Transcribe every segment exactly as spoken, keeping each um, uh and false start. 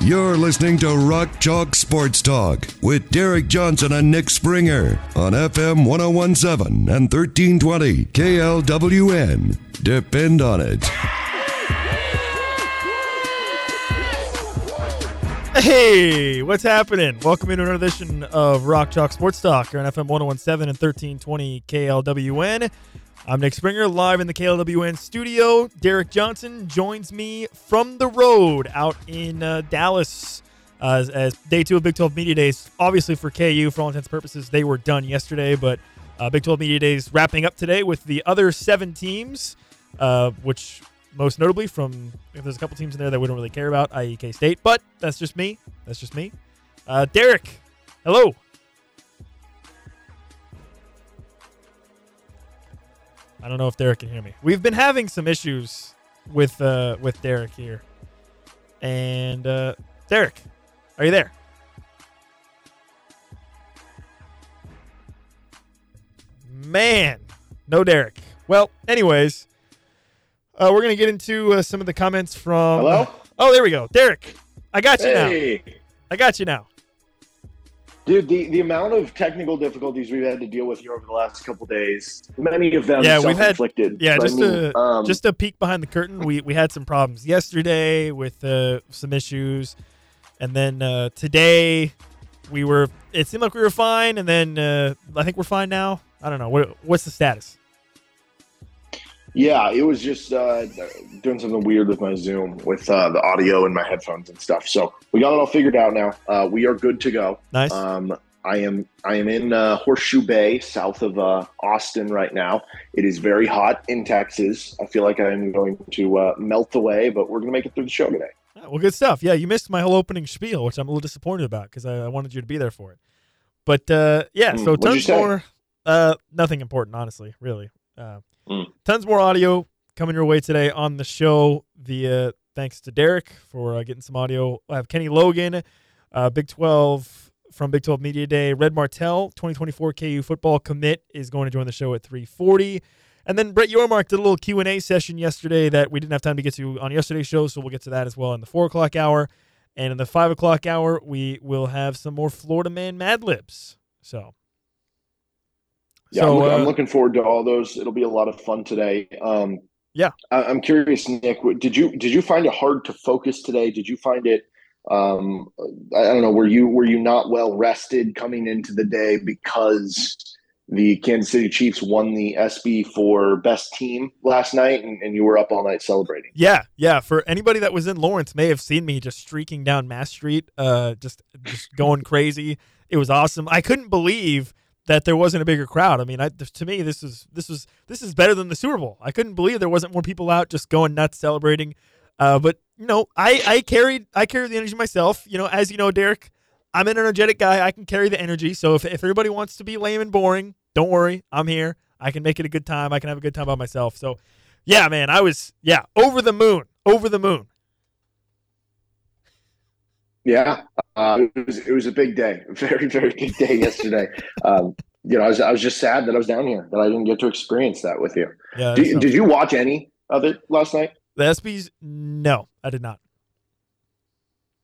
You're listening to Rock Chalk Sports Talk with Derek Johnson and Nick Springer on F M one oh one point seven and thirteen twenty K L W N. Depend on it. Hey, what's happening? Welcome into another edition of Rock Chalk Sports Talk here on F M one oh one point seven and thirteen twenty K L W N. I'm Nick Springer, live in the K L W N studio. Derek Johnson joins me from the road out in uh, Dallas uh, as, as day two of Big twelve Media Days. Obviously for K U, for all intents and purposes, they were done yesterday, but uh, Big twelve Media Days wrapping up today with the other seven teams, uh, which most notably from, if there's a couple teams in there that we don't really care about, that is. K-State, but that's just me. That's just me. Uh, Derek, hello. I don't know if Derek can hear me. We've been having some issues with uh, with Derek here. And uh, Derek, are you there? Man, no Derek. Well, anyways, uh, we're going to get into uh, some of the comments from... Hello? Oh, there we go. Derek, I got you hey. now. I got you now. Dude, the, the amount of technical difficulties we've had to deal with here over the last couple days, many of them yeah, self-inflicted. We've had, yeah, just, I mean, a, um, just a peek behind the curtain, we, we had some problems yesterday with uh, some issues. And then uh, today, we were. it seemed like we were fine, and then uh, I think we're fine now. I don't know. What, what's the status? Yeah, it was just uh, doing something weird with my Zoom, with uh, the audio and my headphones and stuff. So we got it all figured out now. Uh, we are good to go. Nice. Um, I am I am in uh, Horseshoe Bay, south of uh, Austin right now. It is very hot in Texas. I feel like I am going to uh, melt away, but we're going to make it through the show today. Right, well, good stuff. Yeah, you missed my whole opening spiel, which I'm a little disappointed about because I, I wanted you to be there for it. But, uh, yeah, so mm, tons more. Uh, nothing important, honestly, really. Uh, mm. Tons more audio coming your way today on the show. Via thanks to Derek for uh, getting some audio. We'll have Kenny Logan, uh, Big twelve from Big twelve Media Day. Red Martel, twenty twenty-four K U football commit, is going to join the show at three forty. And then Brett Yormark did a little Q and A session yesterday that we didn't have time to get to on yesterday's show, so we'll get to that as well in the four o'clock hour. And in the five o'clock hour, we will have some more Florida Man Mad Libs. So. Yeah, so, I'm, looking, uh, I'm looking forward to all those. It'll be a lot of fun today. Um, yeah, I, I'm curious, Nick. Did you did you find it hard to focus today? Did you find it? Um, I, I don't know. Were you were you not well rested coming into the day because the Kansas City Chiefs won the E S P Y for best team last night, and, and you were up all night celebrating? Yeah, yeah. For anybody that was in Lawrence, may have seen me just streaking down Mass Street, uh, just just going crazy. It was awesome. I couldn't believe that there wasn't a bigger crowd. I mean, I, to me, this is this was this is better than the Super Bowl. I couldn't believe there wasn't more people out just going nuts celebrating. Uh, but you know, I, I carried I carried the energy myself. You know, as you know, Derek, I'm an energetic guy. I can carry the energy. So if if everybody wants to be lame and boring, don't worry, I'm here. I can make it a good time. I can have a good time by myself. So, yeah, man, I was yeah over the moon, over the moon. Yeah, uh, it was it was a big day, very very big day yesterday. Um, you know, I was I was just sad that I was down here, that I didn't get to experience that with you. Yeah, did, did you watch any of it last night? The E S P Ys? No, I did not.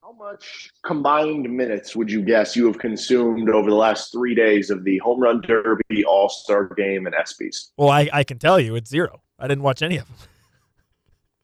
How much combined minutes would you guess you have consumed over the last three days of the Home Run Derby, All Star Game, and E S P Ys? Well, I, I can tell you, it's zero. I didn't watch any of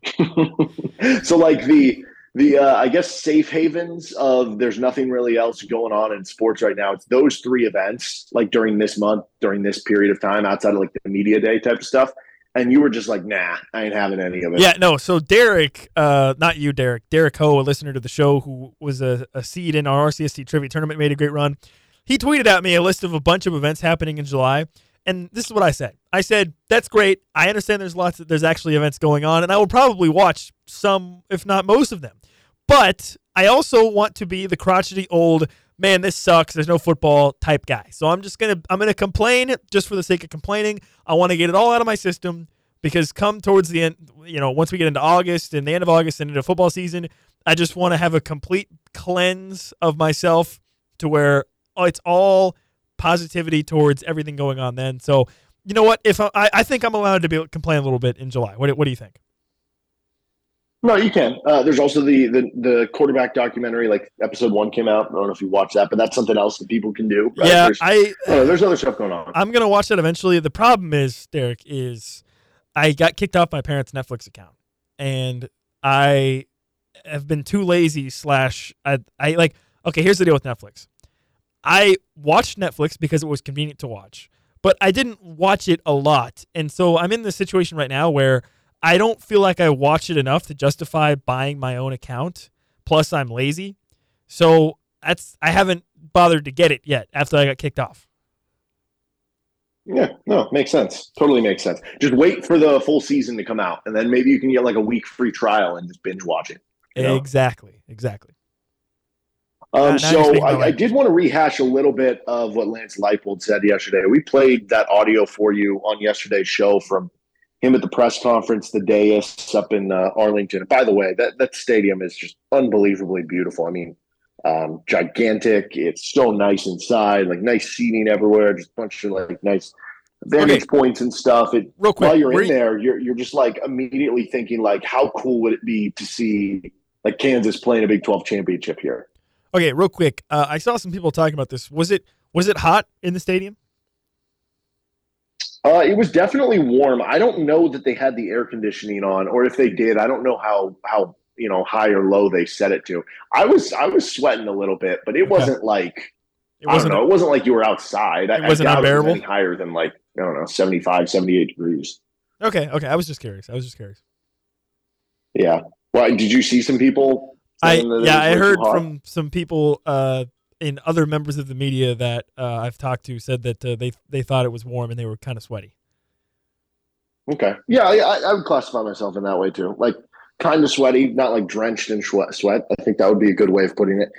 them. So, like the. The, uh, I guess, safe havens of there's nothing really else going on in sports right now. It's those three events, like during this month, during this period of time, outside of like the media day type of stuff. And you were just like, nah, I ain't having any of it. Yeah, no. So Derek, uh, not you, Derek, Derek Ho, a listener to the show who was a, a seed in our R C S T trivia tournament, made a great run. He tweeted at me a list of a bunch of events happening in July. And this is what I said. I said, that's great. I understand there's lots of, there's actually events going on, and I will probably watch some, if not most of them. But I also want to be the crotchety old man, this sucks, there's no football type guy. So I'm just going to I'm going to complain just for the sake of complaining. I want to get it all out of my system because come towards the end, you know, once we get into August and the end of August and into football season, I just want to have a complete cleanse of myself to where oh, it's all positivity towards everything going on then. So, you know what? If I, I think I'm allowed to be complain a little bit in July. What, what do you think? No, you can. Uh, there's also the, the the quarterback documentary, like episode one came out. I don't know if you watched that, but that's something else that people can do. Right? Yeah, there's, I. Uh, there's other stuff going on. I'm gonna watch that eventually. The problem is, Derek, is I got kicked off my parents' Netflix account, and I have been too lazy. Slash, I, I like. Okay, here's the deal with Netflix. I watched Netflix because it was convenient to watch, but I didn't watch it a lot, and so I'm in this situation right now where I don't feel like I watch it enough to justify buying my own account. Plus, I'm lazy. So that's I haven't bothered to get it yet after I got kicked off. Yeah, no, makes sense. Totally makes sense. Just wait for the full season to come out, and then maybe you can get like a week free trial and just binge watch it. You know? Exactly, exactly. Um, so I, I did want to rehash a little bit of what Lance Leipold said yesterday. We played that audio for you on yesterday's show from him at the press conference, the dais up in uh, Arlington. By the way, that, that stadium is just unbelievably beautiful. I mean, um, gigantic. It's so nice inside, like nice seating everywhere, just a bunch of like nice vantage okay. points and stuff. It, Real quick, while you're in you- there, you're you're just like immediately thinking like, how cool would it be to see like Kansas playing a Big twelve championship here? Okay, real quick. Uh, I saw some people talking about this. Was it was it hot in the stadium? Uh, it was definitely warm. I don't know that they had the air conditioning on, or if they did, I don't know how how you know high or low they set it to. I was I was sweating a little bit, but it okay. wasn't like it wasn't. I don't know, it wasn't like you were outside. It I, wasn't I unbearable. It was higher than like I don't know seventy-five, seventy-eight degrees. Okay, okay. I was just curious. I was just curious. Yeah. Well, did you see some people? I yeah, I heard from some people uh, in other members of the media that uh, I've talked to said that uh, they they thought it was warm and they were kind of sweaty. Okay, yeah, I, I would classify myself in that way too. Like kind of sweaty, not like drenched in sweat. I think that would be a good way of putting it.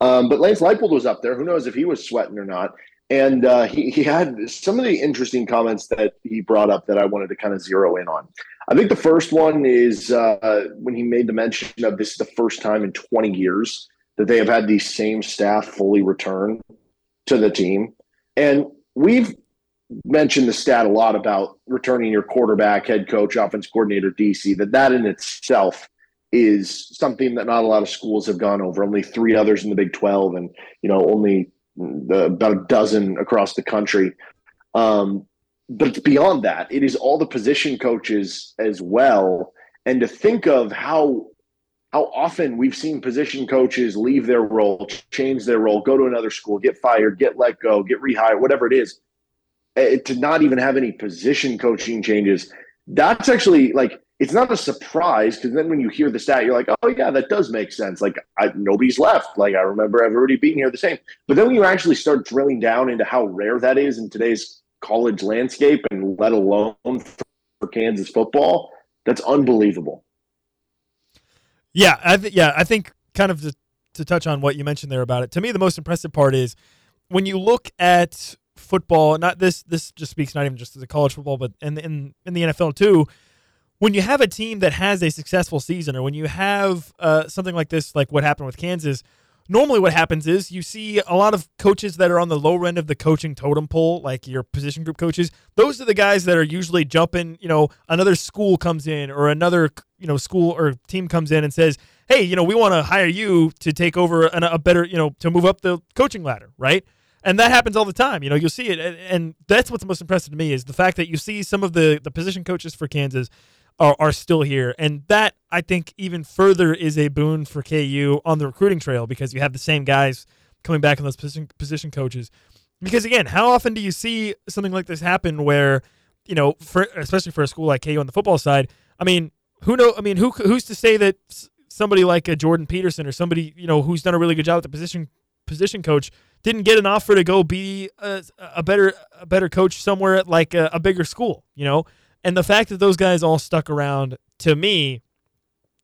Um, but Lance Leipold was up there. Who knows if he was sweating or not? And uh, he he had some of the interesting comments that he brought up that I wanted to kind of zero in on. I think the first one is uh, when he made the mention of this is the first time in twenty years that they have had the same staff fully return to the team. And we've mentioned the stat a lot about returning your quarterback, head coach, offense coordinator, D C, that that in itself is something that not a lot of schools have gone over. Only three others in the Big twelve and, you know, only the, about a dozen across the country. Um But it's beyond that. It is all the position coaches as well. And to think of how how often we've seen position coaches leave their role, change their role, go to another school, get fired, get let go, get rehired, whatever it is, it, to not even have any position coaching changes, that's actually like it's not a surprise because then when you hear the stat, you're like, oh, yeah, that does make sense. Like I, nobody's left. Like I remember everybody being here the same. But then when you actually start drilling down into how rare that is in today's college landscape and let alone for Kansas football, that's unbelievable. Yeah, I th- yeah, I think kind of to, to touch on what you mentioned there about it, to me the most impressive part is when you look at football, not this this just speaks not even just to the college football, but in, in, in the N F L too, when you have a team that has a successful season or when you have uh, something like this, like what happened with Kansas, normally what happens is you see a lot of coaches that are on the lower end of the coaching totem pole, like your position group coaches. Those are the guys that are usually jumping, you know, another school comes in or another, you know, school or team comes in and says, hey, you know, we want to hire you to take over an, a better, you know, to move up the coaching ladder, right? And that happens all the time. You know, you'll see it. And that's what's most impressive to me is the fact that you see some of the, the position coaches for Kansas are, are still here. And that, I think, even further is a boon for K U on the recruiting trail because you have the same guys coming back in those position, position coaches. Because, again, how often do you see something like this happen where, you know, for, especially for a school like K U on the football side, I mean, who know? I mean, who who's to say that somebody like a Jordan Peterson or somebody, you know, who's done a really good job at the position position coach didn't get an offer to go be a, a better a better coach somewhere at like a, a bigger school, you know? And the fact that those guys all stuck around, to me,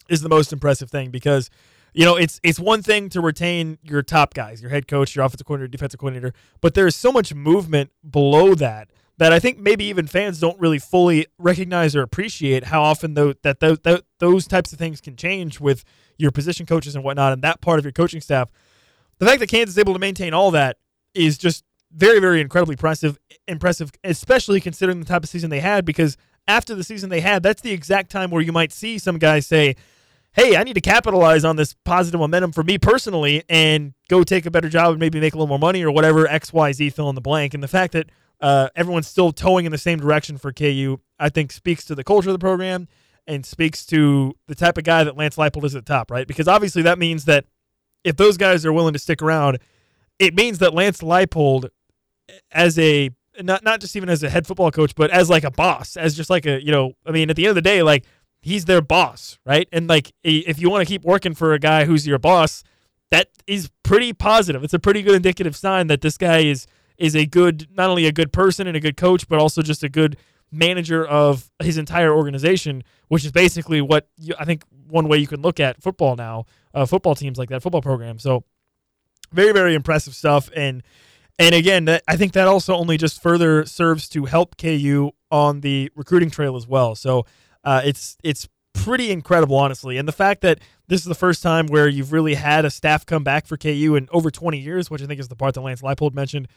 is the most impressive thing because You know, it's it's one thing to retain your top guys, your head coach, your offensive coordinator, defensive coordinator, but there's so much movement below that that I think maybe even fans don't really fully recognize or appreciate how often though that those those types of things can change with your position coaches and whatnot and that part of your coaching staff. The fact that Kansas is able to maintain all that is just very, very incredibly impressive, impressive, especially considering the type of season they had, because after the season they had, that's the exact time where you might see some guys say, hey, I need to capitalize on this positive momentum for me personally and go take a better job and maybe make a little more money or whatever, X, Y, Z, fill in the blank. And the fact that uh, everyone's still towing in the same direction for K U, I think speaks to the culture of the program and speaks to the type of guy that Lance Leipold is at the top, right? Because obviously that means that if those guys are willing to stick around, it means that Lance Leipold, as a not not just even as a head football coach, but as like a boss, as just like a, you know, I mean, at the end of the day, like, he's their boss, right? And like, if you want to keep working for a guy who's your boss, that is pretty positive. It's a pretty good indicative sign that this guy is is a good, not only a good person and a good coach, but also just a good manager of his entire organization, which is basically what you, I think one way you can look at football now, uh, football teams like that, football program. So very, very impressive stuff. And and again, that, I think that also only just further serves to help K U on the recruiting trail as well. So Uh, it's it's pretty incredible, honestly. And the fact that this is the first time where you've really had a staff come back for K U in over twenty years, which I think is the part that Lance Leipold mentioned,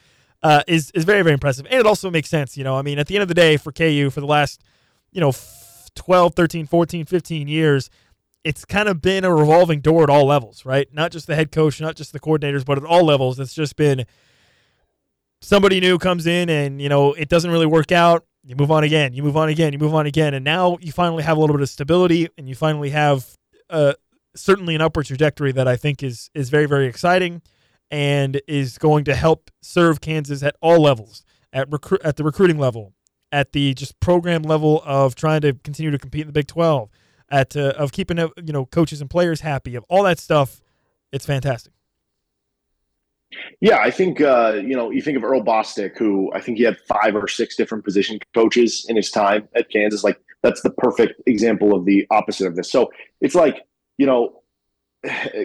uh, is, is very, very impressive. And it also makes sense. You know, I mean, at the end of the day, for K U, for the last, you know, twelve, thirteen, fourteen, fifteen years, it's kind of been a revolving door at all levels, right? Not just the head coach, not just the coordinators, but at all levels. It's just been somebody new comes in and, you know, it doesn't really work out. You move on again, you move on again, you move on again, and now you finally have a little bit of stability, and you finally have uh, certainly an upward trajectory that I think is is very, very exciting and is going to help serve Kansas at all levels, at recru- at the recruiting level, at the just program level of trying to continue to compete in the Big twelve, at uh, of keeping you know coaches and players happy, of all that stuff. It's fantastic. Yeah, I think, uh, you know, you think of Earl Bostic, who I think he had five or six different position coaches in his time at Kansas. Like, that's the perfect example of the opposite of this. So it's like, you know,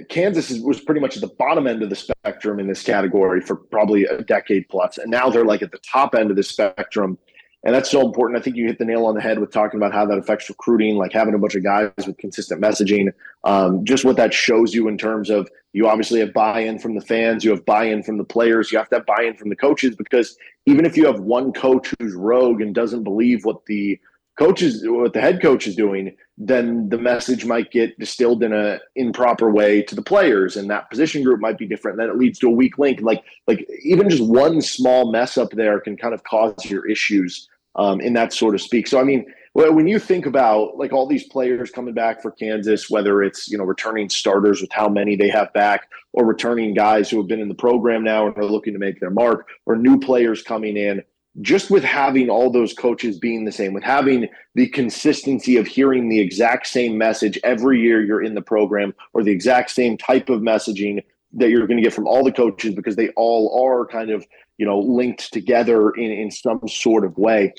Kansas is, was pretty much at the bottom end of the spectrum in this category for probably a decade plus. And now they're like at the top end of the spectrum. And that's so important. I think you hit the nail on the head with talking about how that affects recruiting, like having a bunch of guys with consistent messaging, um, just what that shows you in terms of you obviously have buy-in from the fans, you have buy-in from the players, you have to have buy-in from the coaches, because even if you have one coach who's rogue and doesn't believe what the coaches, what the head coach is doing, then the message might get distilled in a improper way to the players, and that position group might be different. Then it leads to a weak link. Like, like even just one small mess up there can kind of cause your issues um, in that sort of speak. So, I mean, when you think about like all these players coming back for Kansas, whether it's, you know, returning starters with how many they have back, or returning guys who have been in the program now and are looking to make their mark, or new players coming in, just with having all those coaches being the same, with having the consistency of hearing the exact same message every year you're in the program, or the exact same type of messaging that you're going to get from all the coaches, because they all are kind of, you know, linked together in, in some sort of way.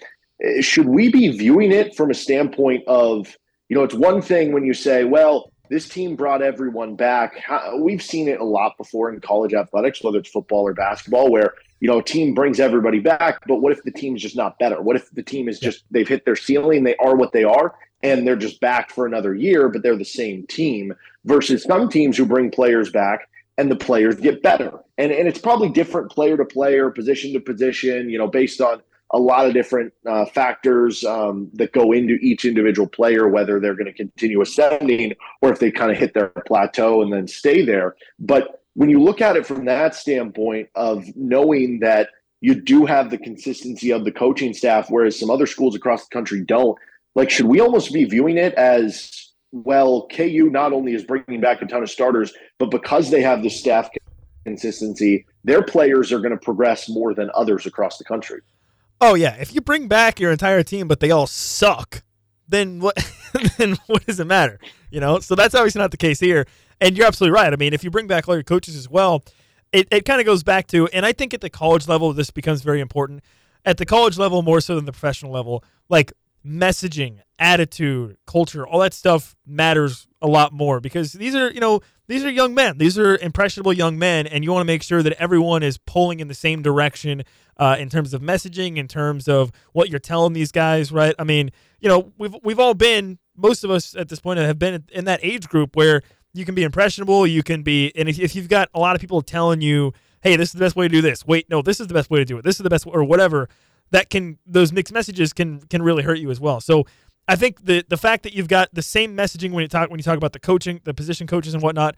Should we be viewing it from a standpoint of, you know, it's one thing when you say, well, this team brought everyone back. We've seen it a lot before in college athletics, whether it's football or basketball, where, you know, a team brings everybody back, but what if the team's just not better? What if the team is just, they've hit their ceiling, they are what they are, and they're just back for another year, but they're the same team, versus some teams who bring players back and the players get better. And and it's probably different player to player, position to position, you know, based on a lot of different uh, factors um, that go into each individual player, whether they're going to continue ascending or if they kind of hit their plateau and then stay there. But when you look at it from that standpoint of knowing that you do have the consistency of the coaching staff, whereas some other schools across the country don't, like, should we almost be viewing it as, well, K U not only is bringing back a ton of starters, but because they have the staff consistency, their players are going to progress more than others across the country? Oh, yeah. If you bring back your entire team, but they all suck, then what Then what does it matter? You know, so that's obviously not the case here. And you're absolutely right. I mean, if you bring back all your coaches as well, it, it kind of goes back to, and I think at the college level, this becomes very important. At the college level, more so than the professional level, like messaging, attitude, culture, all that stuff matters a lot more, because these are, you know, these are young men. These are impressionable young men, and you want to make sure that everyone is pulling in the same direction uh, in terms of messaging, in terms of what you're telling these guys, right? I mean, you know, we've we've all been, most of us at this point have been in that age group where you can be impressionable, you can be, and if, if you've got a lot of people telling you, hey, this is the best way to do this. Wait, no, this is the best way to do it. This is the best, or whatever. That can, those mixed messages can can really hurt you as well. So I think the the fact that you've got the same messaging when you talk when you talk about the coaching, the position coaches and whatnot,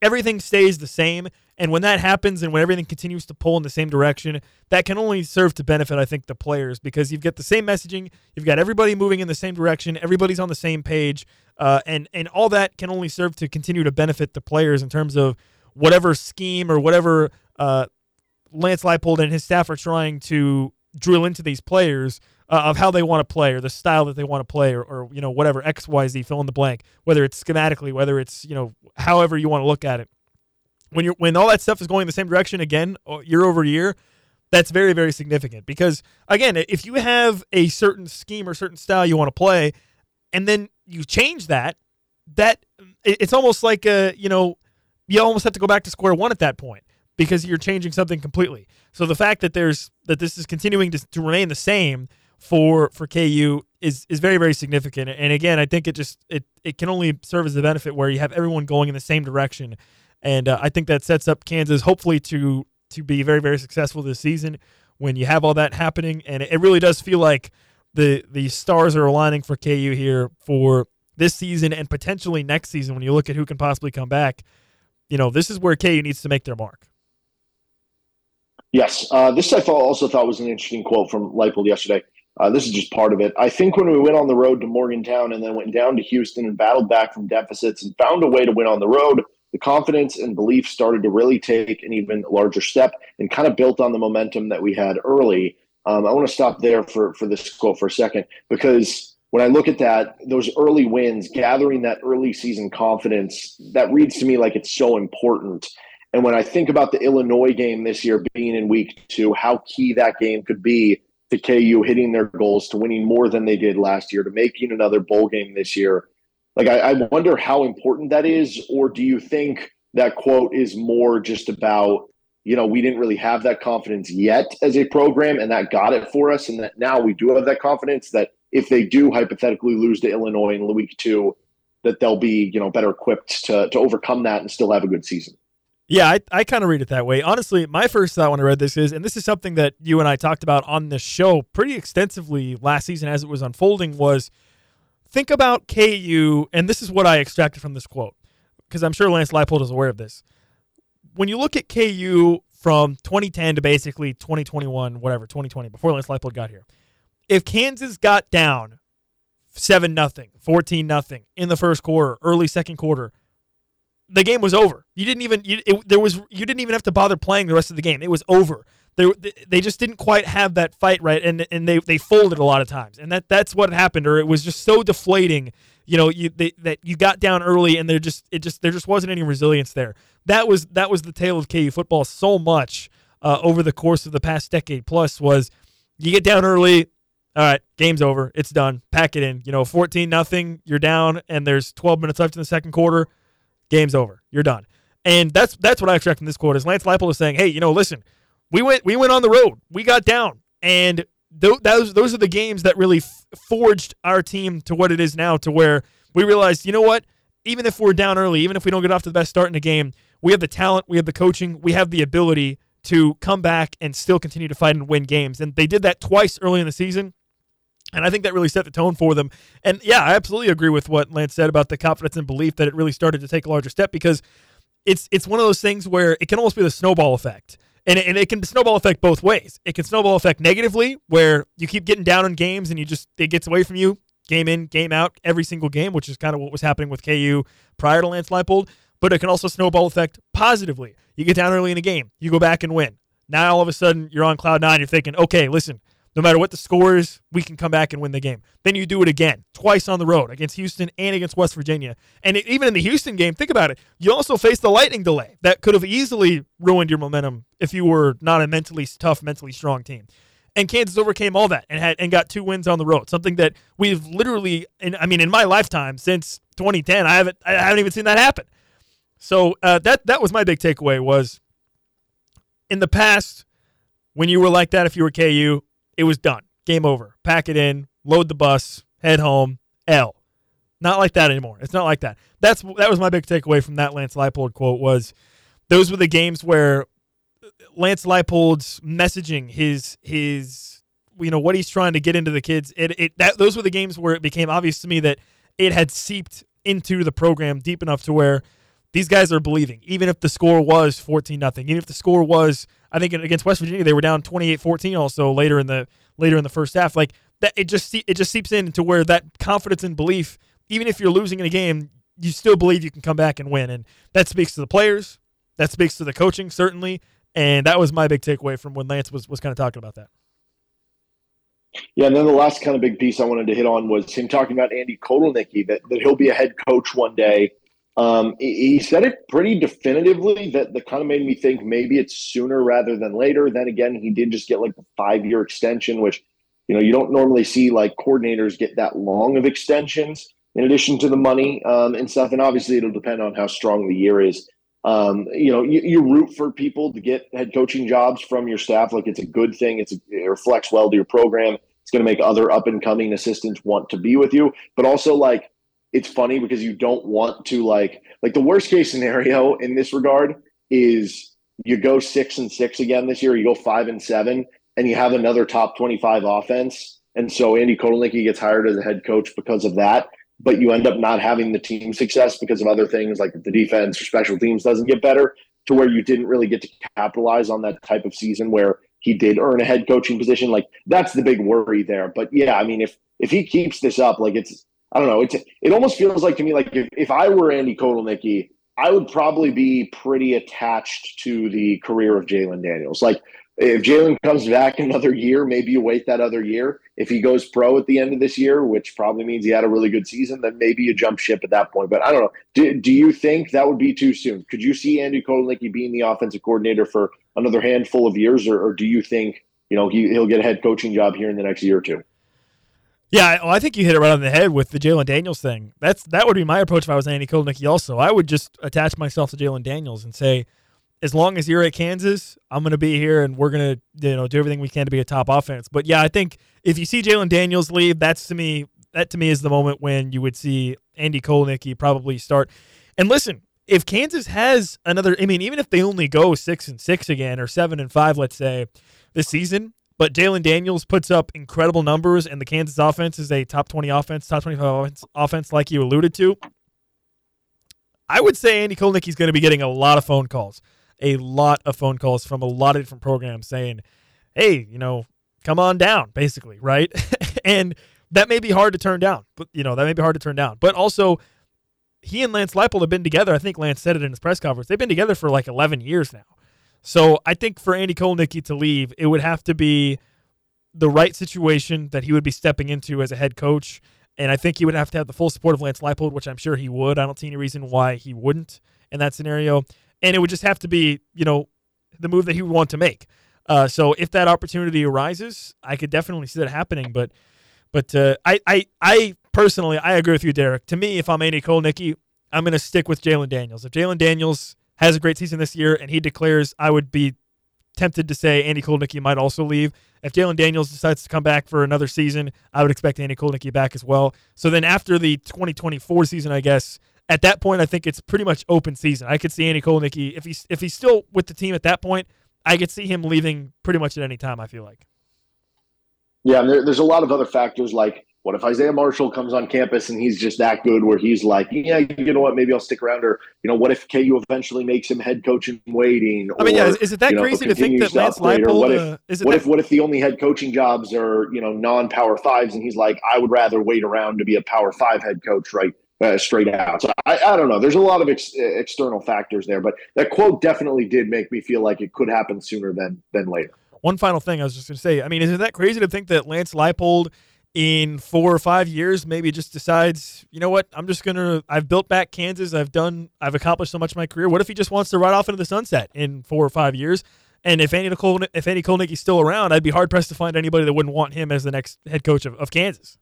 everything stays the same. And when that happens, and when everything continues to pull in the same direction, that can only serve to benefit, I think, the players, because you've got the same messaging, you've got everybody moving in the same direction, everybody's on the same page, uh, and and all that can only serve to continue to benefit the players in terms of whatever scheme or whatever uh, Lance Leipold and his staff are trying to drill into these players uh, of how they want to play, or the style that they want to play, or, or you know, whatever, X, Y, Z, fill in the blank, whether it's schematically, whether it's, you know, however you want to look at it. When you're when all that stuff is going in the same direction again year over year, that's very, very significant, because again, if you have a certain scheme or certain style you want to play, and then you change that, that it's almost like a, you know, you almost have to go back to square one at that point, because you're changing something completely. So the fact that there's that this is continuing to, to remain the same for for K U is is very, very significant. And again, I think it just it it can only serve as a benefit where you have everyone going in the same direction. And uh, I think that sets up Kansas hopefully to to be very, very successful this season when you have all that happening. And it, it really does feel like the the stars are aligning for K U here for this season and potentially next season when you look at who can possibly come back. You know, this is where K U needs to make their mark. Yes. Uh, this I thought, also thought was an interesting quote from Leipold yesterday. Uh, this is just part of it. I think when we went on the road to Morgantown and then went down to Houston and battled back from deficits and found a way to win on the road, the confidence and belief started to really take an even larger step and kind of built on the momentum that we had early. Um, I want to stop there for, for this quote for a second, because when I look at that, those early wins, gathering that early season confidence, that reads to me like it's so important. And when I think about the Illinois game this year being in week two, how key that game could be to K U hitting their goals, to winning more than they did last year, to making another bowl game this year. Like, I, I wonder how important that is, or do you think that quote is more just about, you know, we didn't really have that confidence yet as a program, and that got it for us, and that now we do have that confidence that if they do hypothetically lose to Illinois in week two, that they'll be, you know, better equipped to to overcome that and still have a good season? Yeah, I, I kind of read it that way. Honestly, my first thought when I read this is, and this is something that you and I talked about on this show pretty extensively last season as it was unfolding, was think about K U, and this is what I extracted from this quote, because I'm sure Lance Leipold is aware of this. When you look at K U from twenty ten to basically twenty twenty-one, whatever, twenty twenty, before Lance Leipold got here, if Kansas got down seven nothing, fourteen nothing in the first quarter, early second quarter, the game was over. You didn't even you, it, there was you didn't even have to bother playing the rest of the game. It was over. They they just didn't quite have that fight right, and and they, they folded a lot of times, and that that's what happened. Or it was just so deflating, you know, you they, that you got down early, and there just it just there just wasn't any resilience there. That was that was the tale of K U football so much uh, over the course of the past decade plus, was you get down early. All right, game's over. It's done. Pack it in. You know, fourteen nothing. You're down, and there's twelve minutes left in the second quarter. Game's over. You're done. And that's that's what I extract from this quote, is Lance Leipold is saying, hey, you know, listen, we went we went on the road. We got down. And th- those, those are the games that really f- forged our team to what it is now, to where we realized, you know what, even if we're down early, even if we don't get off to the best start in the game, we have the talent, we have the coaching, we have the ability to come back and still continue to fight and win games. And they did that twice early in the season. And I think that really set the tone for them. And, yeah, I absolutely agree with what Lance said about the confidence and belief, that it really started to take a larger step, because it's it's one of those things where it can almost be the snowball effect. And it, and it can snowball effect both ways. It can snowball effect negatively, where you keep getting down in games and you just it gets away from you, game in, game out, every single game, which is kind of what was happening with K U prior to Lance Leipold. But it can also snowball effect positively. You get down early in a game. You go back and win. Now all of a sudden you're on cloud nine. You're thinking, okay, listen, no matter what the score is, we can come back and win the game. Then you do it again, twice on the road, against Houston and against West Virginia. And it, even in the Houston game, think about it, you also faced the lightning delay. That could have easily ruined your momentum if you were not a mentally tough, mentally strong team. And Kansas overcame all that and had and got two wins on the road, something that we've literally, and I mean, in my lifetime, since twenty ten. I haven't I haven't even seen that happen. So uh, that that was my big takeaway was in the past, when you were like that, if you were K U, it was done. Game over. Pack it in, load the bus, head home, L. Not like that anymore. It's not like that. That's that was my big takeaway from that Lance Leipold quote was those were the games where Lance Leipold's messaging, his his you know what he's trying to get into the kids. It it that those were the games where it became obvious to me that it had seeped into the program deep enough to where these guys are believing. Even if the score was fourteen nothing, even if the score was, I think against West Virginia they were down twenty-eight fourteen also later in the later in the first half. Like that, it just it just seeps in to where that confidence and belief, even if you're losing in a game, you still believe you can come back and win. And that speaks to the players. That speaks to the coaching, certainly. And that was my big takeaway from when Lance was was kind of talking about that. Yeah, and then the last kind of big piece I wanted to hit on was him talking about Andy Kotelnicki, that, that he'll be a head coach one day. Um, he, he said it pretty definitively that, that kind of made me think maybe it's sooner rather than later. Then again, he did just get like a five-year extension, which, you know, you don't normally see like coordinators get that long of extensions in addition to the money um, and stuff. And obviously it'll depend on how strong the year is. Um, you know, you, you root for people to get head coaching jobs from your staff. Like it's a good thing. It's a, it reflects well to your program. It's going to make other up and coming assistants want to be with you. But also like, it's funny because you don't want to like, like the worst case scenario in this regard is you go six and six again this year, you go five and seven and you have another top twenty-five offense. And so Andy Kotelnicki gets hired as a head coach because of that. But you end up not having the team success because of other things like the defense or special teams doesn't get better to where you didn't really get to capitalize on that type of season where he did earn a head coaching position. Like that's the big worry there. But yeah, I mean, if, if he keeps this up, like it's, I don't know. It's, it almost feels like to me, like if, if I were Andy Kotelnicki, I would probably be pretty attached to the career of Jalen Daniels. Like if Jalen comes back another year, maybe you wait that other year. If he goes pro at the end of this year, which probably means he had a really good season, then maybe you jump ship at that point. But I don't know. Do, do you think that would be too soon? Could you see Andy Kotelnicki being the offensive coordinator for another handful of years, or, or do you think you know he, he'll get a head coaching job here in the next year or two? Yeah, well, I think you hit it right on the head with the Jalen Daniels thing. That's that would be my approach if I was Andy Kotelnicki. Also, I would just attach myself to Jalen Daniels and say, as long as you're at Kansas, I'm going to be here and we're going to, you know, do everything we can to be a top offense. But yeah, I think if you see Jalen Daniels leave, that's to me, that to me is the moment when you would see Andy Kotelnicki probably start. And listen, if Kansas has another, I mean, even if they only go six and six again or seven and five, let's say this season, but Jalen Daniels puts up incredible numbers and the Kansas offense is a top twenty offense, top twenty-five offense, like you alluded to, I would say Andy Kotelnicki's going to be getting a lot of phone calls. a lot of phone calls from a lot of different programs saying, hey, you know, come on down, basically, right? And that may be hard to turn down. But you know, that may be hard to turn down. But also, he and Lance Leipold have been together. I think Lance said it in his press conference. They've been together for like eleven years now. So I think for Andy Kotelnicki to leave, it would have to be the right situation that he would be stepping into as a head coach. And I think he would have to have the full support of Lance Leipold, which I'm sure he would. I don't see any reason why he wouldn't in that scenario. And it would just have to be, you know, the move that he would want to make. Uh, so if that opportunity arises, I could definitely see that happening. But but uh, I, I I personally, I agree with you, Derek. To me, if I'm Andy Kotelnicki, I'm going to stick with Jalen Daniels. If Jalen Daniels has a great season this year and he declares, I would be tempted to say Andy Kotelnicki might also leave. If Jalen Daniels decides to come back for another season, I would expect Andy Kotelnicki back as well. So then after the twenty twenty-four season, I guess, at that point, I think it's pretty much open season. I could see Andy Kotelnicki, if he's if he's still with the team at that point, I could see him leaving pretty much at any time, I feel like. Yeah, and there, there's a lot of other factors, like what if Isaiah Marshall comes on campus and he's just that good where he's like, yeah, you know what, maybe I'll stick around. Or, you know, what if K U eventually makes him head coach in waiting? Or, I mean, yeah, is, is it that you know, crazy to think that Lance Leipold – what, uh, if, what, that... if, what if the only head coaching jobs are, you know, non-power fives and he's like, I would rather wait around to be a power five head coach, right? Uh, straight out. So I, I don't know. There's a lot of ex- external factors there, but that quote definitely did make me feel like it could happen sooner than than later. One final thing I was just going to say. I mean, isn't that crazy to think that Lance Leipold in four or five years maybe just decides, you know what, I'm just going to, I've built back Kansas. I've done, I've accomplished so much in my career. What if he just wants to ride off into the sunset in four or five years? And if Andy Kotelnicki's still around, I'd be hard pressed to find anybody that wouldn't want him as the next head coach of, of Kansas.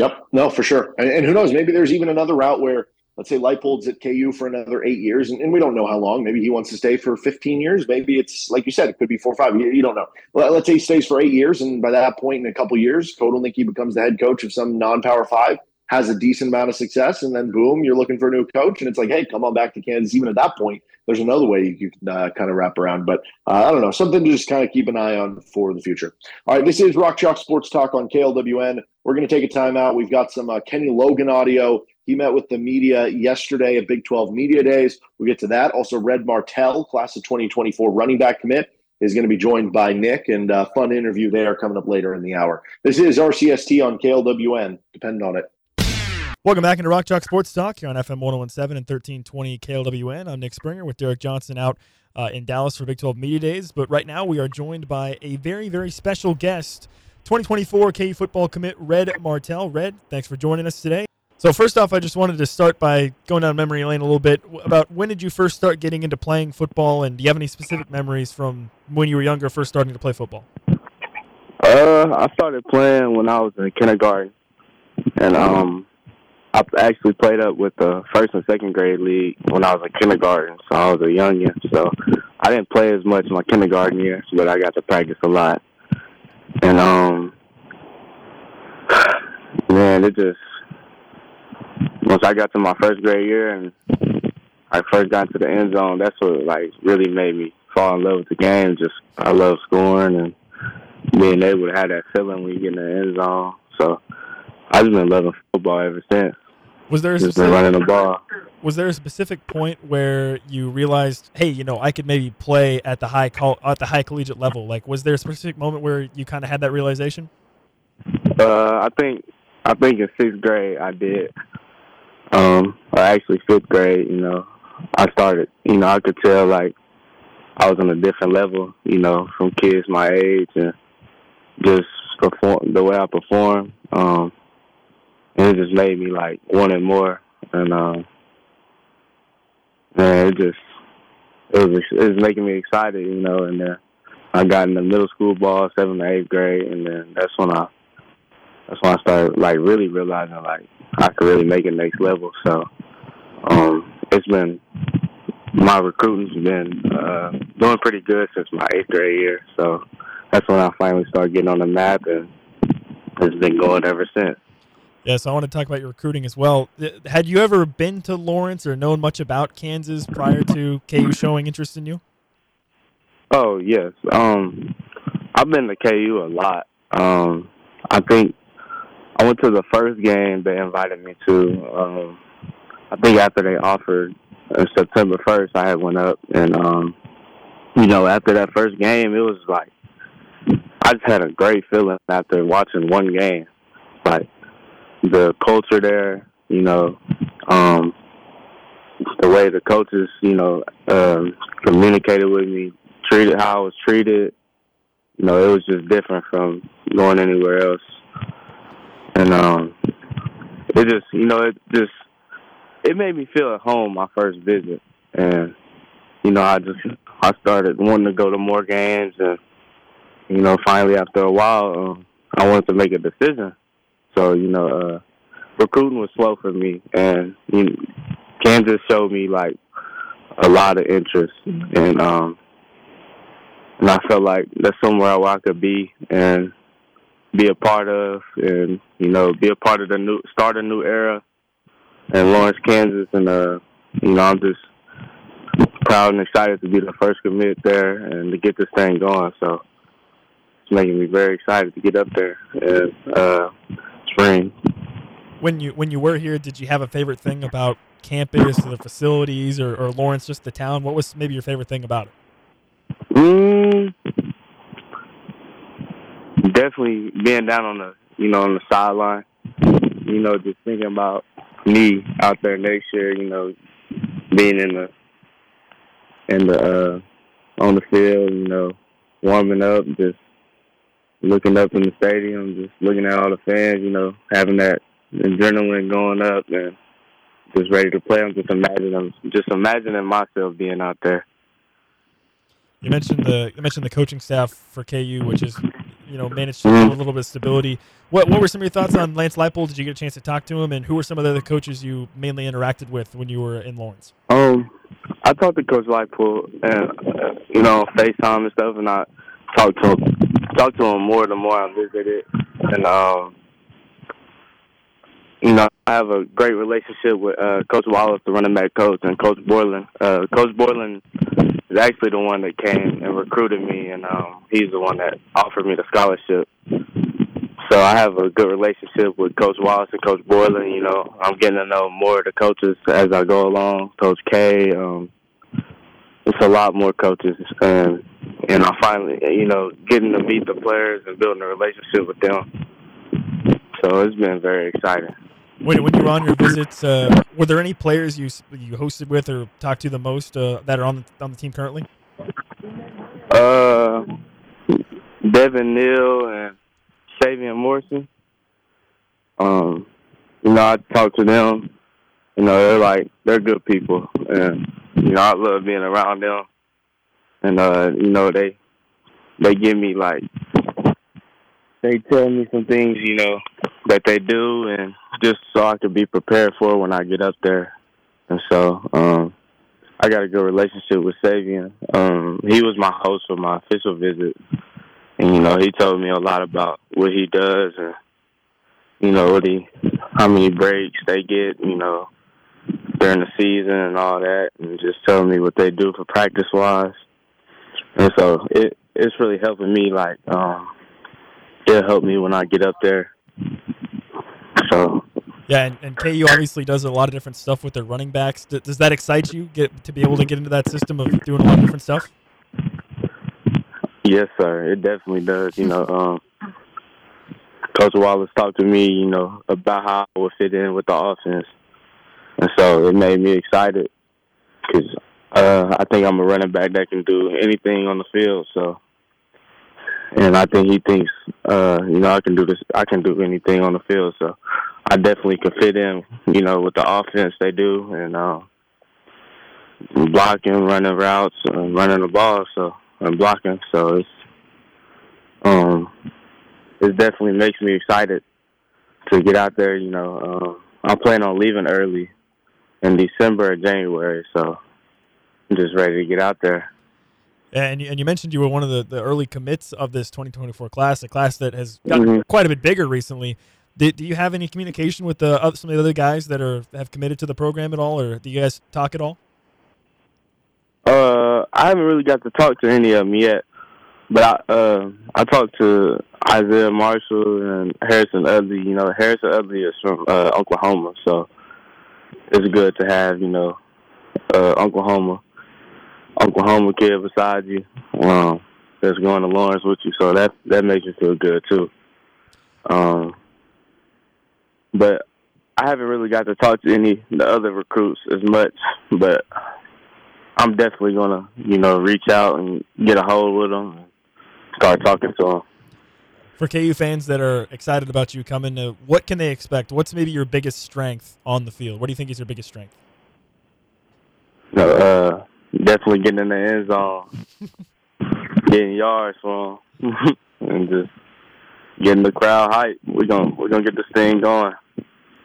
Yep. No, for sure. And, and who knows, maybe there's even another route where, let's say Leipold's at K U for another eight years, and, and we don't know how long. Maybe he wants to stay for fifteen years. Maybe it's, like you said, it could be four or five. You, you don't know. Well, let's say he stays for eight years, and by that point in a couple years, Kotelnicki becomes the head coach of some non-power five, has a decent amount of success, and then boom, you're looking for a new coach, and it's like, hey, come on back to Kansas. Even at that point, there's another way you can uh, kind of wrap around. But uh, I don't know, something to just kind of keep an eye on for the future. All right, this is Rock Chalk Sports Talk on K L W N. We're going to take a timeout. We've got some uh, Kenny Logan audio. He met with the media yesterday at Big twelve Media Days. We'll get to that. Also, Red Martel, class of twenty twenty-four running back commit, is going to be joined by Nick, and a fun interview there coming up later in the hour. This is R C S T on K L W N. Depend on it. Welcome back into Rock Chalk Sports Talk here on F M one oh one point seven and thirteen twenty K L W N. I'm Nick Springer with Derek Johnson out uh, in Dallas for Big twelve Media Days. But right now we are joined by a very, very special guest, twenty twenty-four K U football commit Red Martel. Red, thanks for joining us today. So first off, I just wanted to start by going down memory lane a little bit about when did you first start getting into playing football, and do you have any specific memories from when you were younger first starting to play football? Uh, I started playing when I was in kindergarten, and um, I actually played up with the first and second grade league when I was in kindergarten, so I was a youngin', so I didn't play as much in my kindergarten year, but I got to practice a lot. And, um, man, it just... Once I got to my first grade year and I first got into the end zone, that's what, like, really made me fall in love with the game. Just I love scoring and being able to have that feeling when you get in the end zone. So I've just been loving football ever since. Was there a just specific, been running the ball. Was there a specific point where you realized, hey, you know, I could maybe play at the high col- at the high collegiate level? Like, was there a specific moment where you kind of had that realization? Uh, I think I think in sixth grade I did. Um, or actually fifth grade, you know, I started, you know, I could tell, like, I was on a different level, you know, from kids my age, and just perform the way I performed, um, and it just made me, like, want it more, and, um, man, it just, it was, it was making me excited, you know, and then I got in the middle school ball, seventh or eighth grade, and then that's when I, That's when I started, like, really realizing, like, I could really make it next level. So um, it's been – my recruiting's been uh, doing pretty good since my eighth grade year. So that's when I finally started getting on the map, and it's been going ever since. Yeah, so I want to talk about your recruiting as well. Had you ever been to Lawrence or known much about Kansas prior to K U showing interest in you? Oh, yes. Um, I've been to K U a lot. Um, I think – I went to the first game they invited me to. Um, I think after they offered uh, September first, I had went up. And, um, you know, after that first game, it was like I just had a great feeling after watching one game. Like, the culture there, you know, um, the way the coaches, you know, um, communicated with me, treated how I was treated. You know, it was just different from going anywhere else. And um, it just, you know, it just, it made me feel at home my first visit. And, you know, I just, I started wanting to go to more games. And, you know, finally after a while, um, I wanted to make a decision. So, you know, uh, recruiting was slow for me. And you know, Kansas showed me, like, a lot of interest. And, um, and I felt like that's somewhere where I could be and be a part of, and, you know, be a part of the new, start a new era in Lawrence, Kansas. And, uh, you know, I'm just proud and excited to be the first commit there and to get this thing going. So it's making me very excited to get up there in uh, spring. When you when you were here, did you have a favorite thing about campus or the facilities or, or Lawrence, just the town? What was maybe your favorite thing about it? Mm. Definitely being down on the, you know, on the sideline, you know, just thinking about me out there next year, you know, being in the, in the, uh, on the field, you know, warming up, just looking up in the stadium, just looking at all the fans, you know, having that adrenaline going up and just ready to play. I'm just imagining, I'm just imagining myself being out there. You mentioned the, you mentioned the coaching staff for K U, which is you know, managed to show a little bit of stability. What what were some of your thoughts on Lance Leipold? Did you get a chance to talk to him? And who were some of the other coaches you mainly interacted with when you were in Lawrence? Um, I talked to Coach Leipold, and you know, FaceTime and stuff, and I talked to him, talked to him more the more I visited. And, um, you know, I have a great relationship with uh, Coach Wallace, the running back coach, and Coach Boylan. Uh, Coach Boylan is actually the one that came and recruited me, and um, he's the one that offered me the scholarship. So I have a good relationship with Coach Wallace and Coach Boylan. You know, I'm getting to know more of the coaches as I go along. Coach K, um, it's a lot more coaches, and and I finally, you know, getting to meet the players and building a relationship with them. So it's been very exciting. When, when you were on your visits, uh, were there any players you you hosted with or talked to the most uh, that are on the, on the team currently? Uh, Devin Neal and Savion Morrison. Um, you know, I talked to them. You know, they're like they're good people, and you know, I love being around them. And uh, you know, they they give me like they tell me some things, you know, that they do, and just so I could be prepared for when I get up there. And so um, I got a good relationship with Savion. Um, he was my host for my official visit. And, you know, he told me a lot about what he does and, you know, what he, how many breaks they get, you know, during the season and all that, and just telling me what they do for practice-wise. And so it it's really helping me, like, um, it'll help me when I get up there. So, yeah, and, and K U obviously does a lot of different stuff with their running backs. Does, does that excite you, get to be able to get into that system of doing a lot of different stuff? Yes, sir. It definitely does. You know, um, Coach Wallace talked to me, you know, about how I would fit in with the offense. And so it made me excited because uh, I think I'm a running back that can do anything on the field. So, and I think he thinks, uh, you know, I can do this. I can do anything on the field. So I definitely can fit in, you know, with the offense they do, and uh, blocking, running routes, uh, running the ball. So. And blocking, so it's um, it definitely makes me excited to get out there. You know, uh, I'm planning on leaving early in December or January, so I'm just ready to get out there. And and you mentioned you were one of the, the early commits of this twenty twenty-four class, a class that has gotten mm-hmm. quite a bit bigger recently. Do, do you have any communication with the uh, some of the other guys that are have committed to the program at all, or do you guys talk at all? Uh, I haven't really got to talk to any of them yet, but I uh, I talked to Isaiah Marshall and Harrison Utley. You know, Harrison Utley is from uh, Oklahoma, so it's good to have, you know, uh, Oklahoma Oklahoma kid beside you um, that's going to Lawrence with you. So that that makes you feel good too. Um, but I haven't really got to talk to any the other recruits as much, but I'm definitely going to, you know, reach out and get a hold with them and start talking to them. For K U fans that are excited about you coming, uh, what can they expect? What's maybe your biggest strength on the field? What do you think is your biggest strength? No, uh, definitely getting in the end zone, getting yards from them, and just getting the crowd hype. We're going we're gonna get this thing going.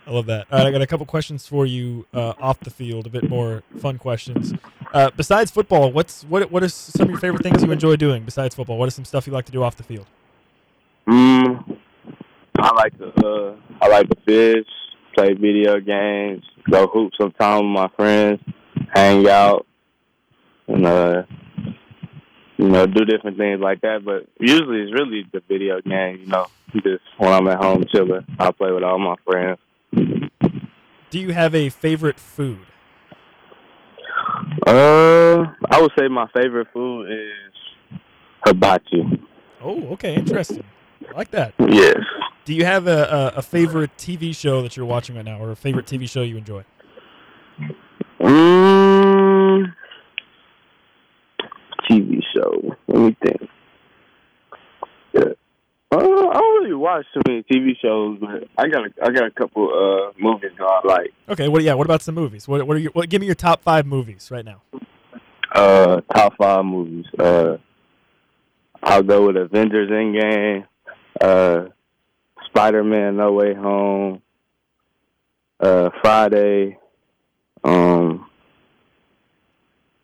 I love that. All right, I got a couple questions for you uh, off the field, a bit more fun questions. Uh, besides football, what's what what are some of your favorite things you enjoy doing besides football? What are some stuff you like to do off the field? Mm, I like to uh, I like to fish, play video games, go hoop sometimes with my friends, hang out, and uh, you know, do different things like that. But usually, it's really the video game. You know, just when I'm at home chilling, I play with all my friends. Do you have a favorite food? Uh, I would say my favorite food is hibachi. Oh, okay, interesting. I like that. Yes. Do you have a, a, a favorite T V show that you're watching right now, or a favorite T V show you enjoy? Um, T V show. Let me think. Yeah. Uh, I don't really watch too many T V shows, but I got a, I got a couple uh, movies that I like. Okay, well, yeah. What about some movies? What what are you? What, give me your top five movies right now. Uh, top five movies. Uh, I'll go with Avengers: Endgame. uh, Spider-Man No Way Home, uh, Friday, um,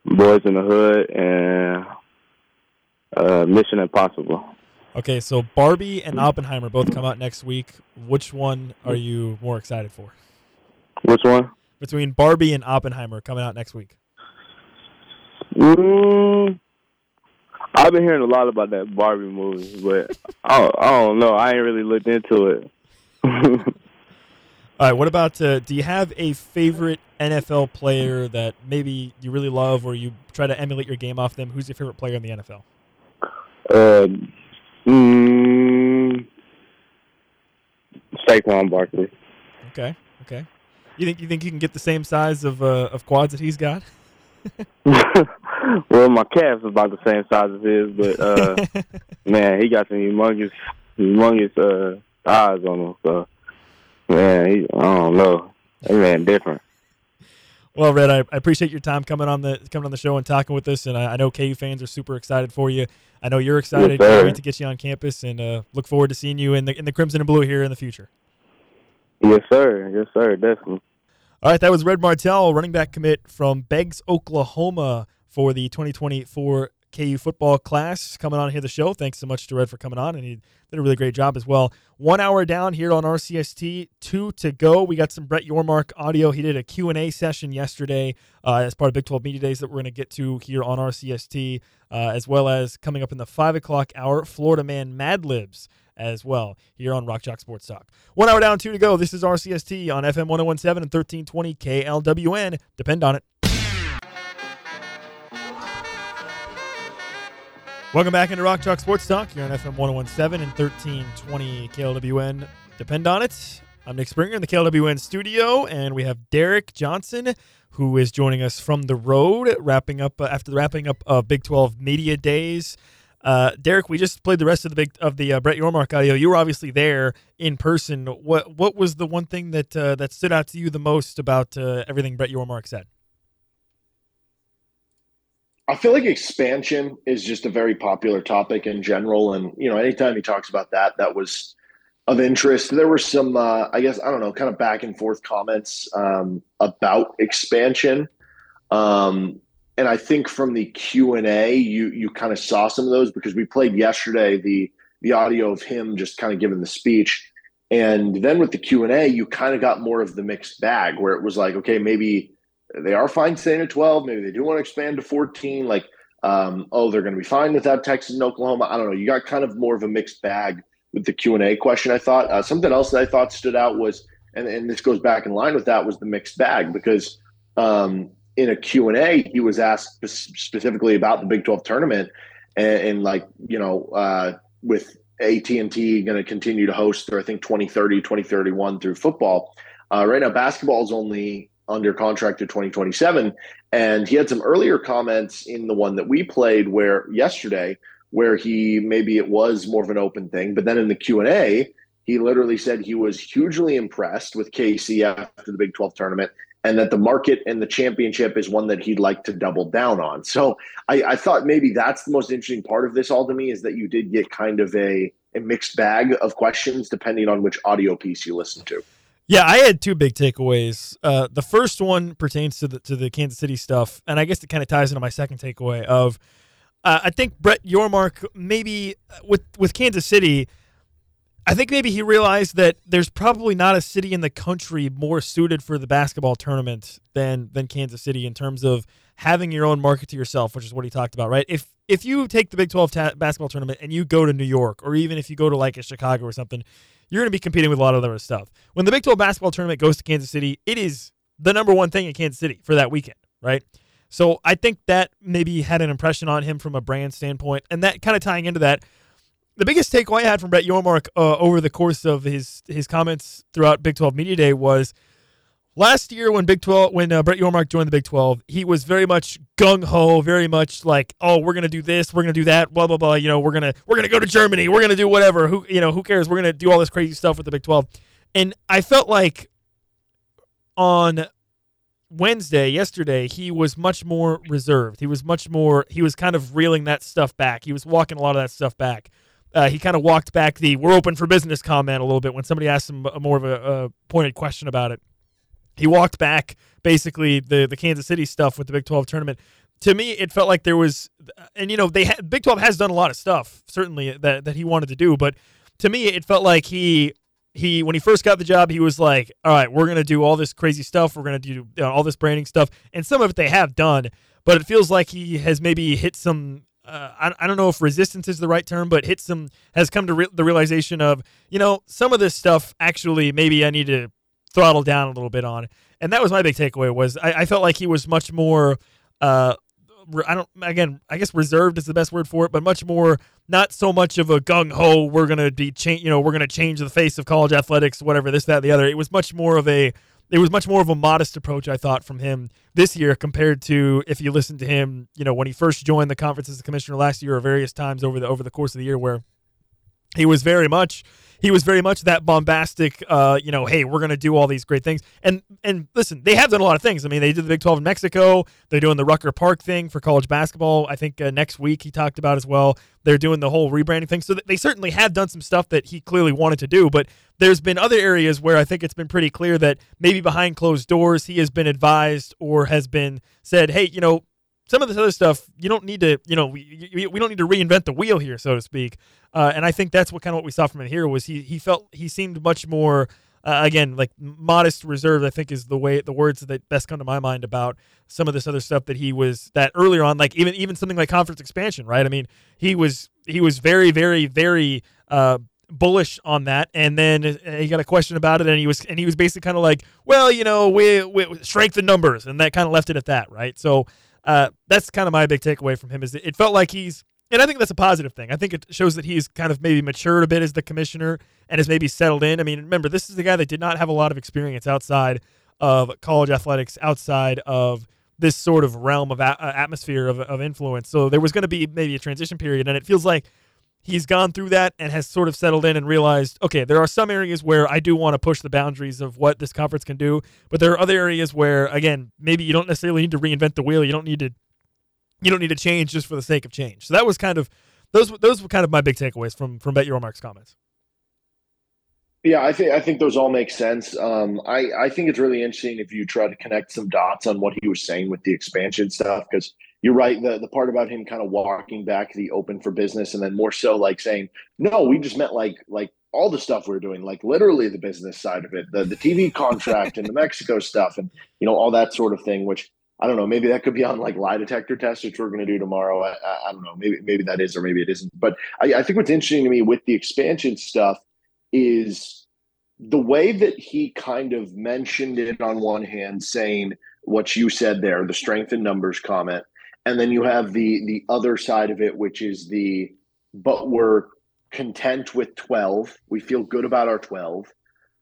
Boys in the Hood, and uh, Mission Impossible. Okay, so Barbie and Oppenheimer both come out next week. Which one are you more excited for? Which one? Between Barbie and Oppenheimer coming out next week. Mm, I've been hearing a lot about that Barbie movie, but I, don't, I don't know. I ain't really looked into it. All right, what about, uh, do you have a favorite N F L player that maybe you really love or you try to emulate your game off them? Who's your favorite player in the N F L? Uh, mm, Saquon Barkley. Okay, okay. You think you think you can get the same size of uh, of quads that he's got? Well, my calves about the same size as his, but uh, man, he got some humongous, humongous uh, thighs on him. So, man, he, I don't know, that man different. Well, Red, I, I appreciate your time coming on the coming on the show and talking with us. And I, I know K U fans are super excited for you. I know you're excited. Yes, can't wait to get you on campus, and uh, look forward to seeing you in the in the crimson and blue here in the future. Yes, sir. Yes, sir. Definitely. All right, that was Red Martel, running back commit from Beggs, Oklahoma, for the twenty twenty-four K U football class, coming on here the show. Thanks so much to Red for coming on, and he did a really great job as well. One hour down here on R C S T, two to go. We got some Brett Yormark audio. He did a Q and A session yesterday uh, as part of Big twelve Media Days that we're going to get to here on R C S T, uh, as well as coming up in the five o'clock hour, Florida Man Mad Libs as well, here on Rock Chalk Sports Talk. One hour down, two to go. This is R C S T on F M one oh one point seven and thirteen twenty K L W N. Depend on it. Welcome back into Rock Chalk Sports Talk here on F M one oh one point seven and thirteen twenty K L W N. Depend on it. I'm Nick Springer in the K L W N studio, and we have Derek Johnson, who is joining us from the road, wrapping up uh, after the wrapping up of uh, Big twelve Media Days. Uh, Derek, we just played the rest of the big of the uh, Brett Yormark audio. You were obviously there in person. What what was the one thing that uh, that stood out to you the most about uh, everything Brett Yormark said? I feel like expansion is just a very popular topic in general, and you know, anytime he talks about that, that was of interest. There were some, uh, I guess, I don't know, kind of back and forth comments um, about expansion. Um, And I think from the Q and A, you you kind of saw some of those, because we played yesterday the the audio of him just kind of giving the speech. And then with the Q and A, you kind of got more of the mixed bag, where it was like, okay, maybe they are fine staying at twelve. Maybe they do want to expand to fourteen. Like, um, oh, they're going to be fine without Texas and Oklahoma. I don't know. You got kind of more of a mixed bag with the Q and A question, I thought. Uh, something else that I thought stood out was, and, and this goes back in line with that, was the mixed bag, because um, – in a Q and A, he was asked specifically about the Big twelve tournament and, and like, you know, uh, with A T and T going to continue to host their, I think, twenty thirty, twenty thirty-one through football. Uh, right now, basketball is only under contract to twenty twenty-seven. And he had some earlier comments in the one that we played where yesterday, where he, maybe it was more of an open thing, but then in the Q and A, he literally said he was hugely impressed with K C after the Big twelve tournament, and that the market and the championship is one that he'd like to double down on. So I, I thought maybe that's the most interesting part of this all to me, is that you did get kind of a, a mixed bag of questions depending on which audio piece you listen to. Yeah, I had two big takeaways. Uh, the first one pertains to the to the Kansas City stuff, and I guess it kind of ties into my second takeaway of uh, I think Brett Yormark, maybe with with Kansas City, I think maybe he realized that there's probably not a city in the country more suited for the basketball tournament than than Kansas City, in terms of having your own market to yourself, which is what he talked about, right? If if you take the Big twelve ta- basketball tournament and you go to New York, or even if you go to like a Chicago or something, you're going to be competing with a lot of other stuff. When the Big twelve basketball tournament goes to Kansas City, it is the number one thing in Kansas City for that weekend, right? So I think that maybe had an impression on him from a brand standpoint, and that kind of tying into that, the biggest takeaway I had from Brett Yormark uh, over the course of his his comments throughout Big twelve Media Day was last year when Big twelve when uh, Brett Yormark joined the Big twelve, he was very much gung ho, very much like, oh, we're gonna do this, we're gonna do that, blah blah blah. You know, we're gonna we're gonna go to Germany, we're gonna do whatever. Who you know, who cares? We're gonna do all this crazy stuff with the Big twelve. And I felt like on Wednesday, yesterday, he was much more reserved. He was much more. He was kind of reeling that stuff back. He was walking a lot of that stuff back. Uh, he kind of walked back the "we're open for business" comment a little bit when somebody asked him a more of a, a pointed question about it. He walked back basically the, the Kansas City stuff with the Big twelve tournament. To me, it felt like there was, and you know, they had, Big twelve has done a lot of stuff certainly that that he wanted to do, but to me, it felt like he he when he first got the job, he was like, "All right, we're gonna do all this crazy stuff. We're gonna do you know, all this branding stuff," and some of it they have done, but it feels like he has maybe hit some. Uh, I, I don't know if resistance is the right term, but hit some has come to re- the realization of, you know, some of this stuff actually maybe I need to throttle down a little bit on. And that was my big takeaway was I, I felt like he was much more, uh, I don't, again, I guess reserved is the best word for it, but much more, not so much of a gung-ho, we're going to be, cha- you know, we're going to change the face of college athletics, whatever, this, that, the other. It was much more of a, It was much more of a modest approach, I thought, from him this year compared to if you listen to him, you know, when he first joined the conference as a commissioner last year or various times over the over the course of the year, where he was very much he was very much that bombastic, uh, you know, hey, we're going to do all these great things. And and listen, they have done a lot of things. I mean, they did the Big twelve in Mexico. They're doing the Rucker Park thing for college basketball. I think uh, next week he talked about as well. They're doing the whole rebranding thing. So they certainly have done some stuff that he clearly wanted to do, but there's been other areas where I think it's been pretty clear that maybe behind closed doors he has been advised or has been said, hey, you know, some of this other stuff, you don't need to, you know, we, we don't need to reinvent the wheel here, so to speak. Uh, and I think that's what kind of what we saw from him here was he he felt he seemed much more, uh, again, like modest, reserved, I think is the way the words that best come to my mind about some of this other stuff that he was that earlier on, like even even something like conference expansion, right? I mean, he was he was very, very, very uh bullish on that, and then he got a question about it, and he was and he was basically kind of like, well, you know, we, we shrank the numbers, and that kind of left it at that, right? So uh, that's kind of my big takeaway from him is it felt like he's, and I think that's a positive thing. I think it shows that he's kind of maybe matured a bit as the commissioner and has maybe settled in. I mean, remember, this is the guy that did not have a lot of experience outside of college athletics, outside of this sort of realm of a- atmosphere of, of influence. So there was going to be maybe a transition period, and it feels like he's gone through that and has sort of settled in and realized, okay, there are some areas where I do want to push the boundaries of what this conference can do, but there are other areas where, again, maybe you don't necessarily need to reinvent the wheel. You don't need to, you don't need to change just for the sake of change. So that was kind of those. Those were kind of my big takeaways from from Brett Yormark's comments. Yeah, I think I think those all make sense. Um, I I think it's really interesting if you try to connect some dots on what he was saying with the expansion stuff, because you're right. The, the part about him kind of walking back the open for business, and then more so like saying, no, we just meant like like all the stuff we were doing, like literally the business side of it, the, the T V contract and the Mexico stuff and, you know, all that sort of thing, which I don't know, maybe that could be on like lie detector tests, which we're going to do tomorrow. I, I don't know. Maybe, maybe that is, or maybe it isn't. But I, I think what's interesting to me with the expansion stuff is the way that he kind of mentioned it on one hand, saying what you said there, the strength in numbers comment. And then you have the the other side of it, which is the, but we're content with twelve. We feel good about our twelve,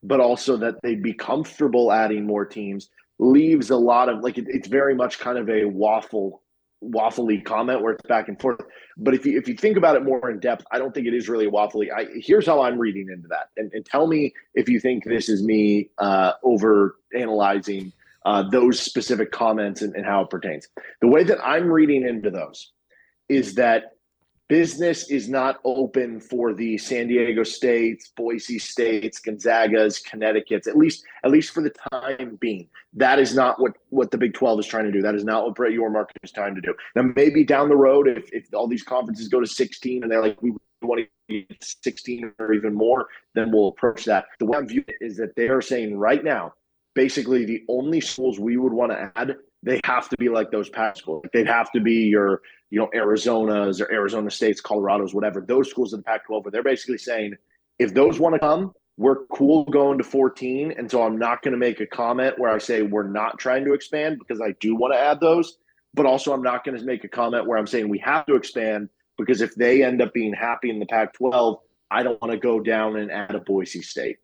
but also that they'd be comfortable adding more teams leaves a lot of, like, it, it's very much kind of a waffle, waffly comment where it's back and forth. But if you, if you think about it more in depth, I don't think it is really waffly. I, here's how I'm reading into that. And, and tell me if you think this is me uh, over analyzing Uh, those specific comments and, and how it pertains. The way that I'm reading into those is that business is not open for the San Diego States, Boise States, Gonzagas, Connecticut's, at least at least for the time being. That is not what, what the Big twelve is trying to do. That is not what Brett Yormark is trying to do. Now, maybe down the road, if, if all these conferences go to sixteen and they're like, we want to get sixteen or even more, then we'll approach that. The way I'm viewing it is that they are saying right now, basically, the only schools we would want to add, they have to be like those past schools. They'd have to be your, you know, Arizona's or Arizona State's, Colorado's, whatever. Those schools in the Pac twelve, where they're basically saying, if those want to come, we're cool going to fourteen. And so I'm not going to make a comment where I say we're not trying to expand, because I do want to add those. But also I'm not going to make a comment where I'm saying we have to expand, because if they end up being happy in the Pac twelve, I don't want to go down and add a Boise State.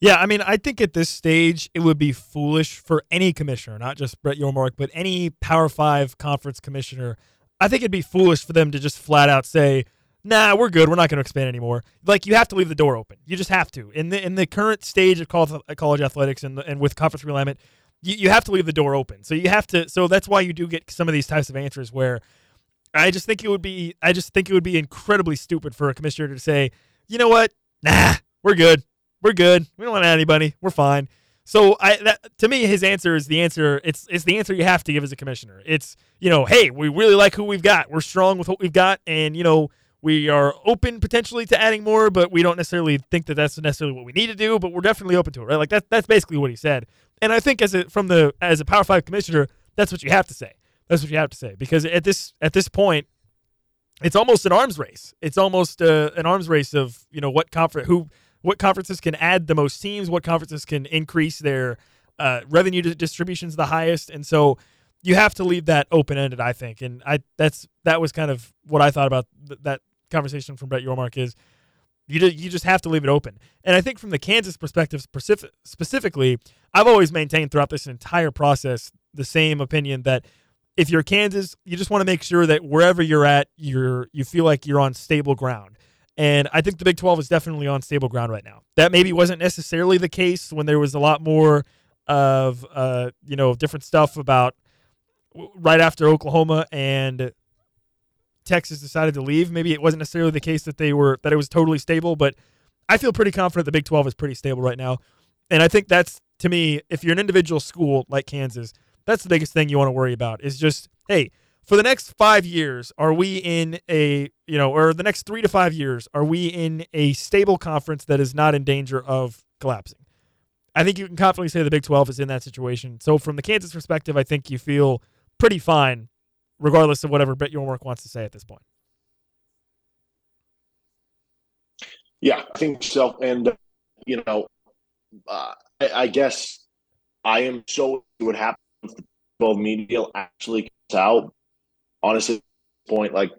Yeah, I mean, I think at this stage, it would be foolish for any commissioner, not just Brett Yormark, but any Power Five conference commissioner. I think it'd be foolish for them to just flat out say, nah, we're good. We're not going to expand anymore. Like, you have to leave the door open. You just have to. In the in the current stage of college athletics and, and with conference realignment, you, you have to leave the door open. So you have to. So that's why you do get some of these types of answers where I just think it would be I just think it would be incredibly stupid for a commissioner to say, you know what? Nah, we're good. We're good. We don't want to add anybody. We're fine. So I that, to me, his answer is the answer. It's it's the answer you have to give as a commissioner. It's, you know, hey, we really like who we've got. We're strong with what we've got. And, you know, we are open potentially to adding more, but we don't necessarily think that that's necessarily what we need to do. But we're definitely open to it, right? Like that, that's basically what he said. And I think as a from the as a Power Five commissioner, that's what you have to say. That's what you have to say, because at this at this point, it's almost an arms race. It's almost uh, an arms race of, you know, what conference, who, what conferences can add the most teams, what conferences can increase their uh, revenue distributions the highest, and so you have to leave that open ended, I think. And I that's that was kind of what I thought about th- that conversation from Brett Yormark is you just, you just have to leave it open. And I think from the Kansas perspective specific, specifically, I've always maintained throughout this entire process the same opinion that. If you're Kansas, you just want to make sure that wherever you're at, you're you feel like you're on stable ground. And I think the Big twelve is definitely on stable ground right now. That maybe wasn't necessarily the case when there was a lot more of uh, you know, different stuff about right after Oklahoma and Texas decided to leave. Maybe it wasn't necessarily the case that they were that it was totally stable, but I feel pretty confident the Big twelve is pretty stable right now. And I think that's, to me, if you're an individual school like Kansas, that's the biggest thing you want to worry about is just, hey, for the next five years, are we in a, you know, or the next three to five years, are we in a stable conference that is not in danger of collapsing? I think you can confidently say the Big twelve is in that situation. So from the Kansas perspective, I think you feel pretty fine, regardless of whatever Brett Yormark wants to say at this point. Yeah, I think so. And, you know, uh, I, I guess I am so what happened. If the twelve media deal actually comes out, honestly, at this point, like,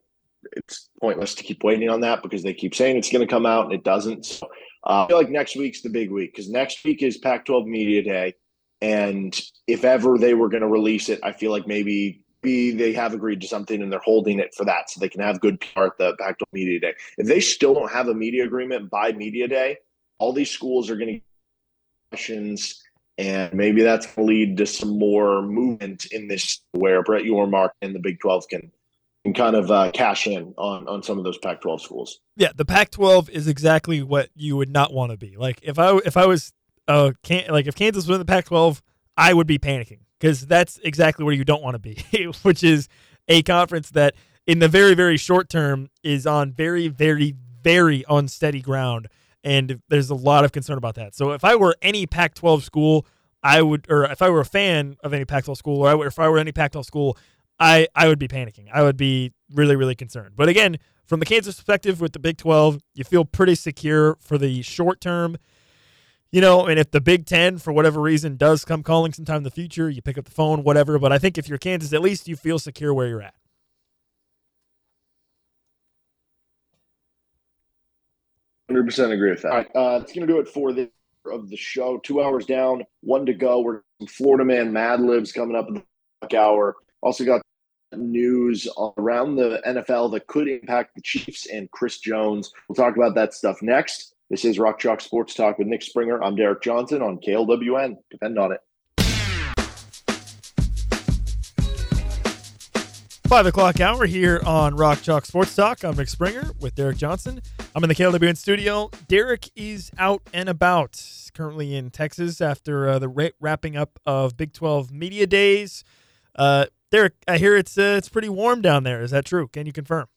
it's pointless to keep waiting on that because they keep saying it's going to come out and it doesn't. So uh, I feel like next week's the big week because next week is Pac twelve Media Day, and if ever they were going to release it, I feel like maybe B, they have agreed to something and they're holding it for that so they can have good P R at the Pac twelve Media Day. If they still don't have a media agreement by Media Day, all these schools are going to get questions. And maybe that's going to lead to some more movement in this where Brett Yormark and the Big twelve can, can kind of uh, cash in on, on some of those Pac twelve schools. Yeah, the Pac twelve is exactly what you would not want to be. Like if I if I was uh, can, like if Kansas was in the Pac twelve, I would be panicking because that's exactly where you don't want to be, which is a conference that in the very, very short term is on very, very, very unsteady ground. And there's a lot of concern about that. So if I were any Pac twelve school, I would, or if I were a fan of any Pac twelve school, or I, if I were any Pac twelve school, I, I would be panicking. I would be really, really concerned. But again, from the Kansas perspective with the Big twelve, you feel pretty secure for the short term. You know, and if the Big Ten, for whatever reason, does come calling sometime in the future, you pick up the phone, whatever. But I think if you're Kansas, at least you feel secure where you're at. one hundred percent agree with that. All right, uh, that's going to do it for the of the show. Two hours down, one to go. We're Florida Man Mad Libs coming up in the hour. Also got news around the N F L that could impact the Chiefs and Chris Jones. We'll talk about that stuff next. This is Rock Chalk Sports Talk with Nick Springer. I'm Derek Johnson on K L W N. Depend on it. Five o'clock hour here on Rock Chalk Sports Talk. I'm Nick Springer with Derek Johnson. I'm in the K L W N studio. Derek is out and about, currently in Texas after uh, the ra- wrapping up of Big twelve Media Days. Uh, Derek, I hear it's uh, it's pretty warm down there. Is that true? Can you confirm?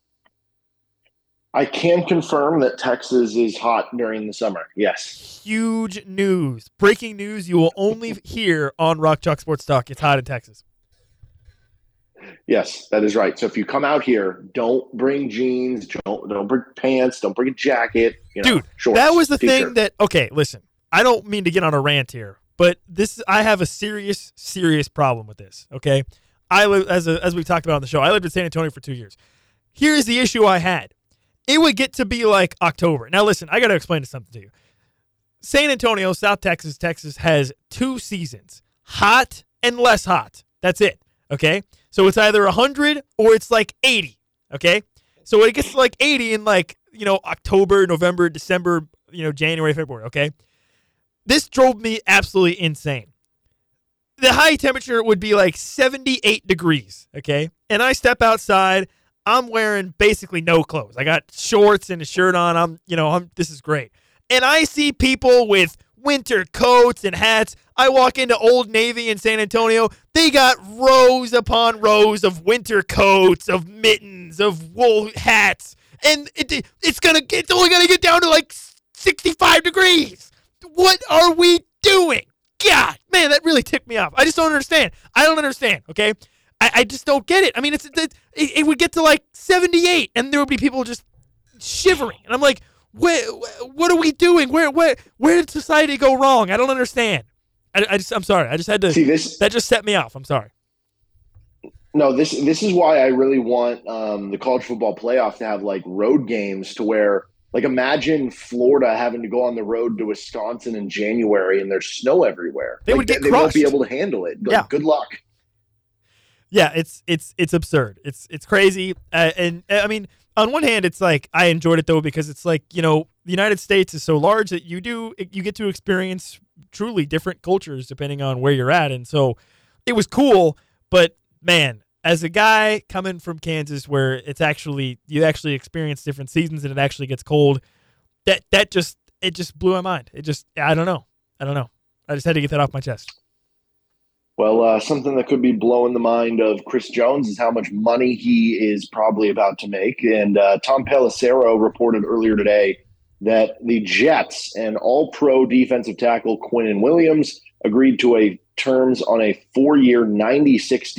I can confirm that Texas is hot during the summer. Yes. Huge news, breaking news. You will only hear on Rock Chalk Sports Talk. It's hot in Texas. Yes, that is right. So if you come out here, don't bring jeans, don't don't bring pants, don't bring a jacket. You know, dude, shorts, that was the t-shirt. Thing that, okay, listen, I don't mean to get on a rant here, but this I have a serious, serious problem with this, okay? I live, as a, as we talked about on the show, I lived in San Antonio for two years. Here's the issue I had. It would get to be like October. Now, listen, I got to explain something to you. San Antonio, South Texas, Texas has two seasons, hot and less hot. That's it, okay? So it's either one hundred or it's like eighty, okay? So when it gets to like eighty in like, you know, October, November, December, you know, January, February, okay? This drove me absolutely insane. The high temperature would be like seventy-eight degrees, okay? And I step outside, I'm wearing basically no clothes. I got shorts and a shirt on. I'm, you know, I'm. This is great. And I see people with winter coats and hats. I walk into Old Navy in San Antonio. They got rows upon rows of winter coats, of mittens, of wool hats, and it, it's gonna. It's only gonna get down to like sixty-five degrees. What are we doing? God, man, that really ticked me off. I just don't understand. I don't understand. Okay. I, I just don't get it. I mean, it's it, it would get to like seventy-eight, and there would be people just shivering, and I'm like, what? What are we doing? Where? Where? Where did society go wrong? I don't understand. I, I just. I'm sorry. I just had to. See, this, that just set me off. I'm sorry. No, this this is why I really want um, the college football playoff to have like road games to where, like, imagine Florida having to go on the road to Wisconsin in January and there's snow everywhere. They like, would get they, they won't be able to handle it. Like, yeah. Good luck. Yeah, it's it's it's absurd. It's it's crazy. Uh, and I mean, on one hand, it's like I enjoyed it though because it's like, you know, the United States is so large that you do you get to experience truly different cultures depending on where you're at. And so it was cool, but man, as a guy coming from Kansas where it's actually you actually experience different seasons and it actually gets cold, that that just it just blew my mind. It just I don't know. I don't know. I just had to get that off my chest. Well, uh, something that could be blowing the mind of Chris Jones is how much money he is probably about to make. And uh, Tom Pelissero reported earlier today that the Jets and all-pro defensive tackle Quinnen Williams agreed to a terms on a four-year ninety-six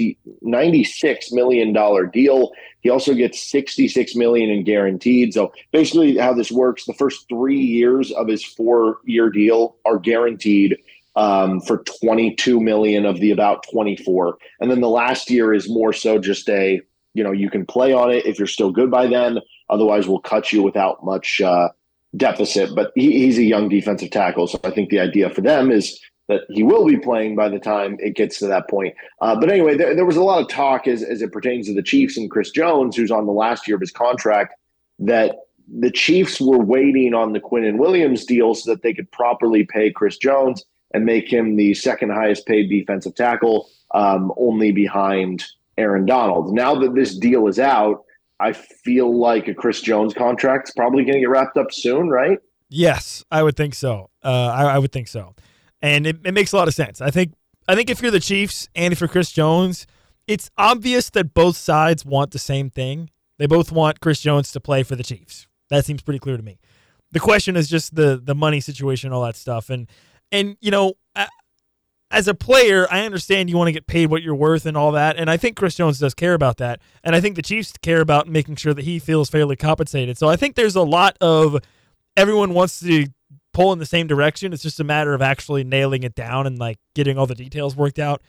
million dollars deal. He also gets sixty-six million dollars in guaranteed. So basically how this works, the first three years of his four-year deal are guaranteed Um, for twenty-two million of the about twenty-four, and then the last year is more so just a you know you can play on it if you're still good by then. Otherwise, we'll cut you without much uh, deficit. But he, he's a young defensive tackle, so I think the idea for them is that he will be playing by the time it gets to that point. Uh, but anyway, there, there was a lot of talk as as it pertains to the Chiefs and Chris Jones, who's on the last year of his contract, that the Chiefs were waiting on the Quinnen Williams deal so that they could properly pay Chris Jones and make him the second highest paid defensive tackle, um, only behind Aaron Donald. Now that this deal is out, I feel like a Chris Jones contract's probably going to get wrapped up soon, right? Yes, I would think so. Uh, I, I would think so. And it, it makes a lot of sense. I think I think if you're the Chiefs and if you're Chris Jones, it's obvious that both sides want the same thing. They both want Chris Jones to play for the Chiefs. That seems pretty clear to me. The question is just the the money situation, all that stuff. And And, you know, as a player, I understand you want to get paid what you're worth and all that, and I think Chris Jones does care about that, and I think the Chiefs care about making sure that he feels fairly compensated. So I think there's a lot of everyone wants to pull in the same direction. It's just a matter of actually nailing it down and, like, getting all the details worked out.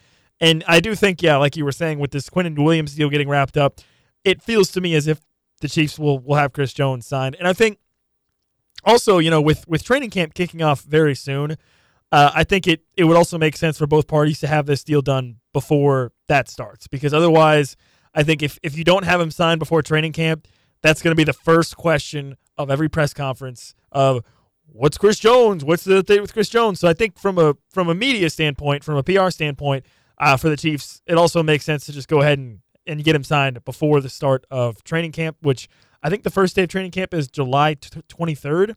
And I do think, yeah, like you were saying, with this Quinnen Williams deal getting wrapped up, it feels to me as if the Chiefs will, will have Chris Jones signed. And I think also, you know, with, with training camp kicking off very soon, Uh, I think it, it would also make sense for both parties to have this deal done before that starts, because otherwise I think if, if you don't have him signed before training camp, that's going to be the first question of every press conference of what's Chris Jones? What's the thing with Chris Jones? So I think from a from a media standpoint, from a P R standpoint uh, for the Chiefs, it also makes sense to just go ahead and, and get him signed before the start of training camp, which I think the first day of training camp is July twenty-third.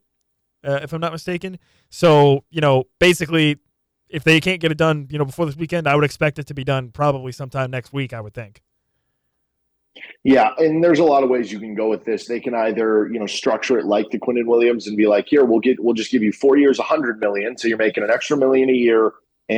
Uh, if I'm not mistaken. So, you know, basically, if they can't get it done, you know, before this weekend, I would expect it to be done probably sometime next week, I would think. Yeah, and there's a lot of ways you can go with this. They can either, you know, structure it like the Quinnen Williams and be like, here, we'll get, we'll just give you four years, one hundred million dollars, so you're making an extra million a year,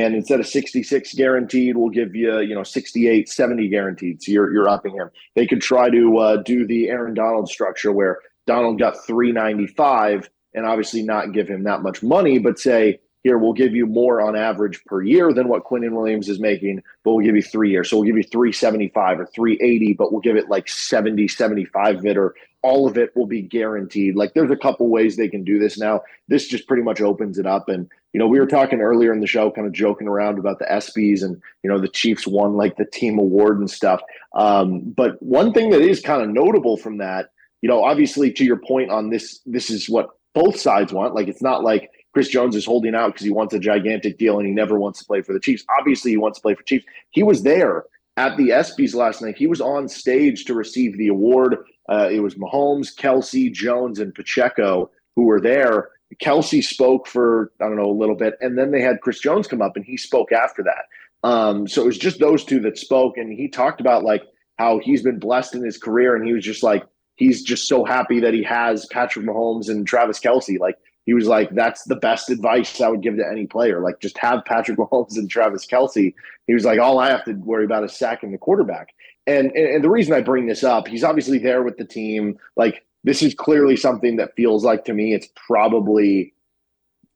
and instead of sixty-six guaranteed, we'll give you, you know, sixty-eight, seventy guaranteed, so you're, you're upping him. They could try to uh, do the Aaron Donald structure where Donald got three ninety-five and obviously not give him that much money, but say, here, we'll give you more on average per year than what Quinnen Williams is making, but we'll give you three years. So we'll give you three seventy-five or three eighty, but we'll give it like seventy, seventy-five of it, or all of it will be guaranteed. Like, there's a couple ways they can do this now. This just pretty much opens it up. And, you know, we were talking earlier in the show, kind of joking around about the ESPYs and, you know, the Chiefs won like the team award and stuff. Um, but one thing that is kind of notable from that, you know, obviously to your point on this, this is what both sides want. Like, it's not like Chris Jones is holding out because he wants a gigantic deal and he never wants to play for the Chiefs. Obviously, he wants to play for Chiefs. He was there at the ESPYs last night, he was on stage to receive the award. Uh, it was Mahomes, Kelce, Jones, and Pacheco who were there. Kelce spoke for, I don't know, a little bit, and then they had Chris Jones come up, and he spoke after that. Um, so it was just those two that spoke, and he talked about, like, how he's been blessed in his career, and he was just like, he's just so happy that he has Patrick Mahomes and Travis Kelce. Like, he was like, that's the best advice I would give to any player. Like, just have Patrick Mahomes and Travis Kelce. He was like, all I have to worry about is sacking the quarterback. And, and, and the reason I bring this up, he's obviously there with the team. Like, this is clearly something that feels like, to me, it's probably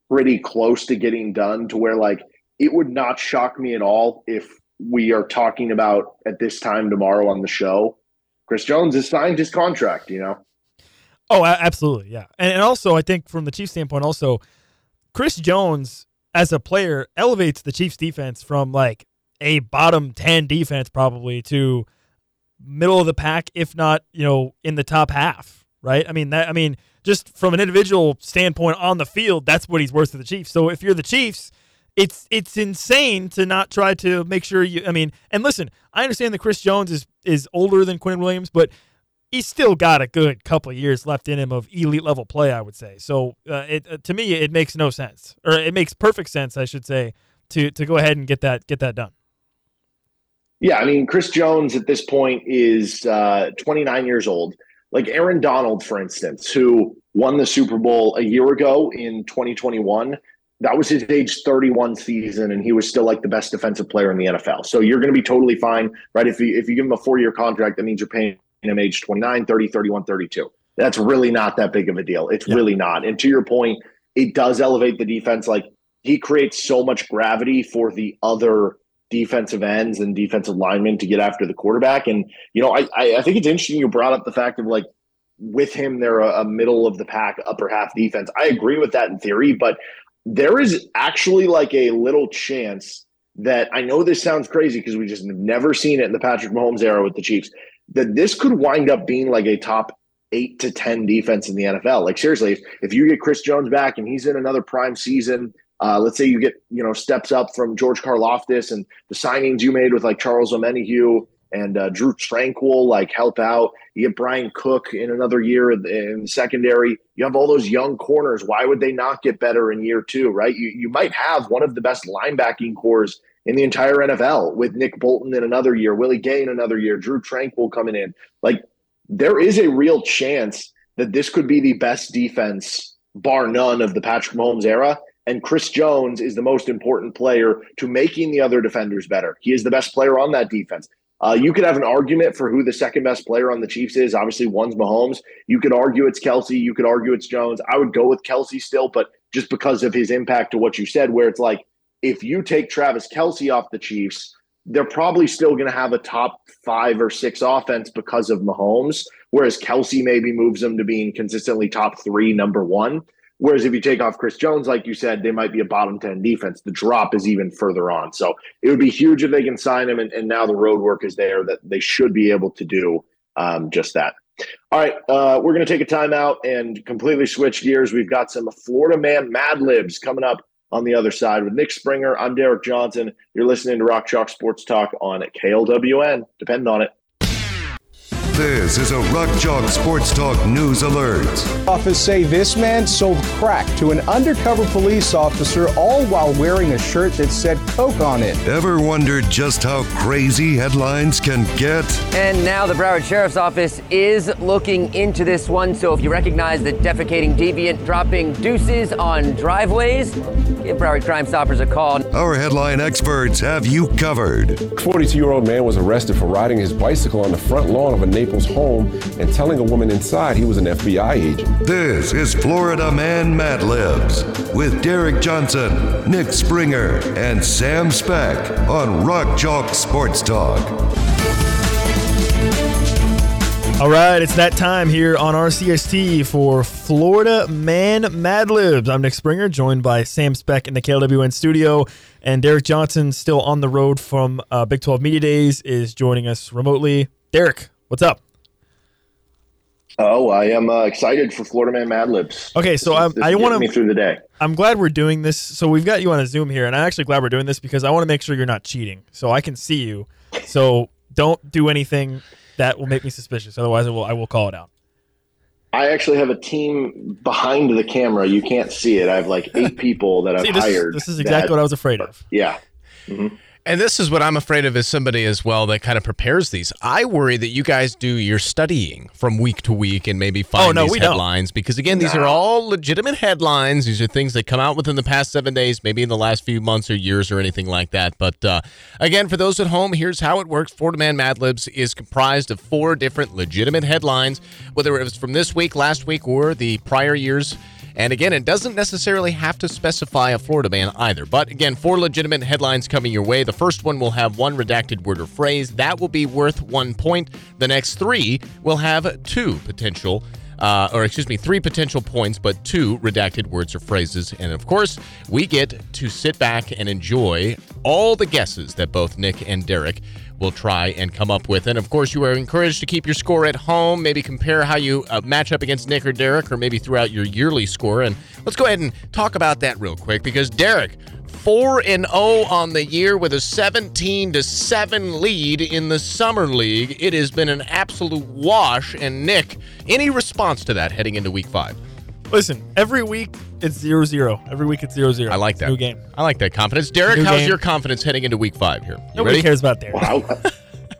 pretty close to getting done, to where, like, it would not shock me at all if we are talking about at this time tomorrow on the show, Chris Jones has signed his contract, you know? Oh, absolutely, yeah. And, and also, I think from the Chiefs standpoint, also, Chris Jones as a player elevates the Chiefs defense from, like, a bottom ten defense probably to middle of the pack, if not, you know, in the top half, right? I mean, that, I mean, just from an individual standpoint on the field, that's what he's worth to the Chiefs. So if you're the Chiefs, it's it's insane to not try to make sure you, I mean, and listen, I understand that Chris Jones is, is older than Quinnen Williams, but he's still got a good couple of years left in him of elite-level play, I would say. So uh, it uh, to me, it makes no sense, or it makes perfect sense, I should say, to to go ahead and get that get that done. Yeah, I mean, Chris Jones at this point is uh, twenty-nine years old. Like Aaron Donald, for instance, who won the Super Bowl a year ago in twenty twenty-one, that was his age thirty-one season, and he was still like the best defensive player in the N F L. So you're going to be totally fine, right? If you, if you give him a four-year contract, that means you're paying him age twenty-nine, thirty, thirty-one, thirty-two. That's really not that big of a deal. It's yeah. really not. And to your point, it does elevate the defense. Like, he creates so much gravity for the other defensive ends and defensive linemen to get after the quarterback. And, you know, I, I think it's interesting you brought up the fact of, like, with him, they're a, a middle of the pack, upper half defense. I agree with that in theory, but there is actually like a little chance that, I know this sounds crazy because we just have never seen it in the Patrick Mahomes era with the Chiefs, that this could wind up being like a top eight to ten defense in the N F L. Like, seriously, if, if you get Chris Jones back and he's in another prime season, uh, let's say you get, you know, steps up from George Karlaftis and the signings you made with like Charles Omenihu and uh, Drew Tranquil, like, help out. You get Brian Cook in another year in the secondary. You have all those young corners. Why would they not get better in year two, right? You, you might have one of the best linebacking cores in the entire N F L with Nick Bolton in another year, Willie Gay in another year, Drew Tranquil coming in. Like, there is a real chance that this could be the best defense, bar none, of the Patrick Mahomes era. And Chris Jones is the most important player to making the other defenders better. He is the best player on that defense. Uh, you could have an argument for who the second best player on the Chiefs is. Obviously, one's Mahomes. You could argue it's Kelce. You could argue it's Jones. I would go with Kelce still, but just because of his impact to what you said, where it's like, if you take Travis Kelce off the Chiefs, they're probably still going to have a top five or six offense because of Mahomes, whereas Kelce maybe moves them to being consistently top three, number one. Whereas if you take off Chris Jones, like you said, they might be a bottom ten defense. The drop is even further on. So it would be huge if they can sign him, and, and now the road work is there that they should be able to do um, just that. All right, uh, we're going to take a timeout and completely switch gears. We've got some Florida Man Mad Libs coming up on the other side with Nick Springer. I'm Derek Johnson. You're listening to Rock Chalk Sports Talk on K L W N. Depend on it. This is a Rock Chalk Sports Talk news alert. Office say this man sold crack to an undercover police officer, all while wearing a shirt that said Coke on it. Ever wondered just how crazy headlines can get? And now the Broward Sheriff's Office is looking into this one. So if you recognize the defecating deviant dropping deuces on driveways, give Broward Crime Stoppers a call. Our headline experts have you covered. forty-two-year-old man was arrested for riding his bicycle on the front lawn of a neighborhood home and telling a woman inside he was an F B I agent. This is Florida Man Mad Libs with Derek Johnson, Nick Springer, and Sam Speck on Rock Chalk Sports Talk. All right, it's that time here on R C S T for Florida Man Mad Libs. I'm Nick Springer, joined by Sam Speck in the K L W N studio, and Derek Johnson, still on the road from uh, Big twelve Media Days, is joining us remotely. Derek, what's up? Oh, I am uh, excited for Florida Man Mad Libs. Okay, so this, this I want to me through the day. I'm glad we're doing this. So we've got you on a Zoom here, and I'm actually glad we're doing this because I want to make sure you're not cheating, so I can see you. So don't do anything that will make me suspicious. Otherwise, I will I will call it out. I actually have a team behind the camera. You can't see it. I have like eight people that I've see, this, hired. This is exactly that, what I was afraid of. Yeah. Mm-hmm. And this is what I'm afraid of as somebody as well that kind of prepares these. I worry that you guys do your studying from week to week and maybe find oh, no, these headlines. Don't. Because, again, these no. are all legitimate headlines. These are things that come out within the past seven days, maybe in the last few months or years or anything like that. But, uh, again, for those at home, here's how it works. Florida Man Mad Libs is comprised of four different legitimate headlines, whether it was from this week, last week, or the prior year's. And again, it doesn't necessarily have to specify a Florida man either. But again, four legitimate headlines coming your way. The first one will have one redacted word or phrase. That will be worth one point. The next three will have two potential, uh, or excuse me, three potential points, but two redacted words or phrases. And of course, we get to sit back and enjoy all the guesses that both Nick and Derek we'll try and come up with. And, of course, you are encouraged to keep your score at home. Maybe compare how you uh, match up against Nick or Derek, or maybe throughout your yearly score. And let's go ahead and talk about that real quick, because Derek, four and oh on the year with a seventeen to seven lead in the Summer League. It has been an absolute wash. And, Nick, any response to that heading into Week five? Listen, every week it's zero zero. Every week it's zero zero. I like that. New game. I like that confidence. Derek, New how's game. Your confidence heading into week five here? You Nobody ready? Cares about Derek. Well, I,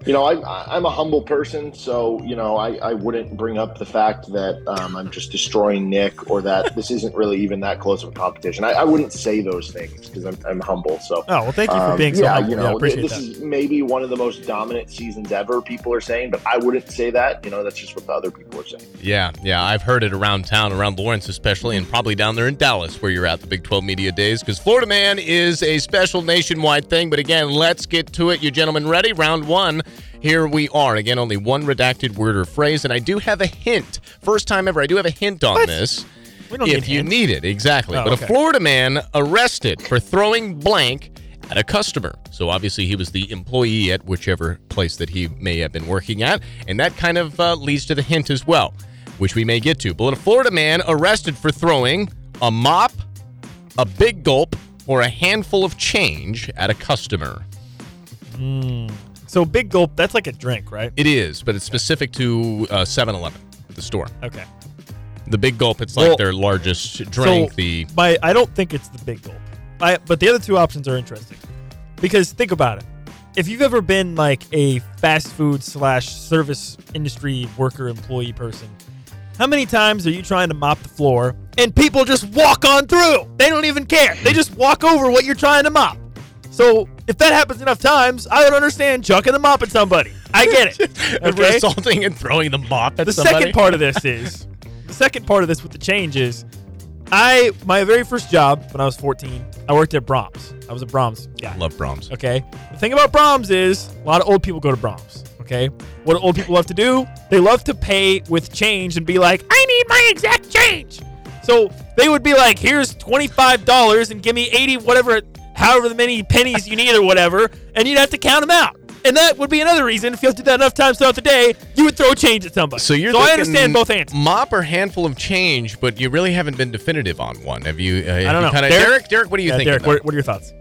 you know, I, I'm a humble person, so, you know, I, I wouldn't bring up the fact that um, I'm just destroying Nick or that this isn't really even that close of a competition. I, I wouldn't say those things because I'm, I'm humble. So. Oh, well, thank you for being um, so yeah, humble. You know, yeah, I appreciate this that. Is maybe one of the most dominant seasons ever, people are saying, but I wouldn't say that. You know, that's just what the other people are saying. Yeah, yeah. I've heard it around town, around Lawrence especially, and probably down there in Dallas where you're at the Big twelve Media Days, because Florida Man is a special nationwide thing. But again, let's get to it. You gentlemen ready? Round one. Here we are. Again, only one redacted word or phrase. And I do have a hint. First time ever, I do have a hint on what? This. We don't if need you hints. Need it. Exactly. Oh, but okay. A Florida man arrested for throwing blank at a customer. So obviously he was the employee at whichever place that he may have been working at. And that kind of uh, leads to the hint as well, which we may get to. But a Florida man arrested for throwing a mop, a big gulp, or a handful of change at a customer. Hmm. So Big Gulp, that's like a drink, right? It is, but it's specific to uh, seven eleven, the store. Okay. The Big Gulp, it's like well, their largest drink. So the by, I don't think it's the Big Gulp, I, but the other two options are interesting. Because think about it. If you've ever been like a fast food slash service industry worker employee person, how many times are you trying to mop the floor and people just walk on through? They don't even care. They just walk over what you're trying to mop. So if that happens enough times, I would understand chucking the mop at somebody. I get it. Okay? Assaulting and throwing the mop at the somebody. The second part of this is, the second part of this with the change is, I my very first job when I was fourteen, I worked at Brahms. I was a Brahms guy. I love Brahms. Okay. The thing about Brahms is a lot of old people go to Brahms. Okay. What do old people love to do? They love to pay with change and be like, I need my exact change. So they would be like, here's twenty-five dollars and give me eighty whatever however many pennies you need or whatever, and you'd have to count them out. And that would be another reason, if you have to do that enough times throughout the day, you would throw change at somebody. So, you're so I understand both answers. Mop or handful of change, but you really haven't been definitive on one. Have you? Uh, I don't know. Kinda, Derek? Derek, Derek, what are you yeah, thinking? Derek, what, what are your thoughts?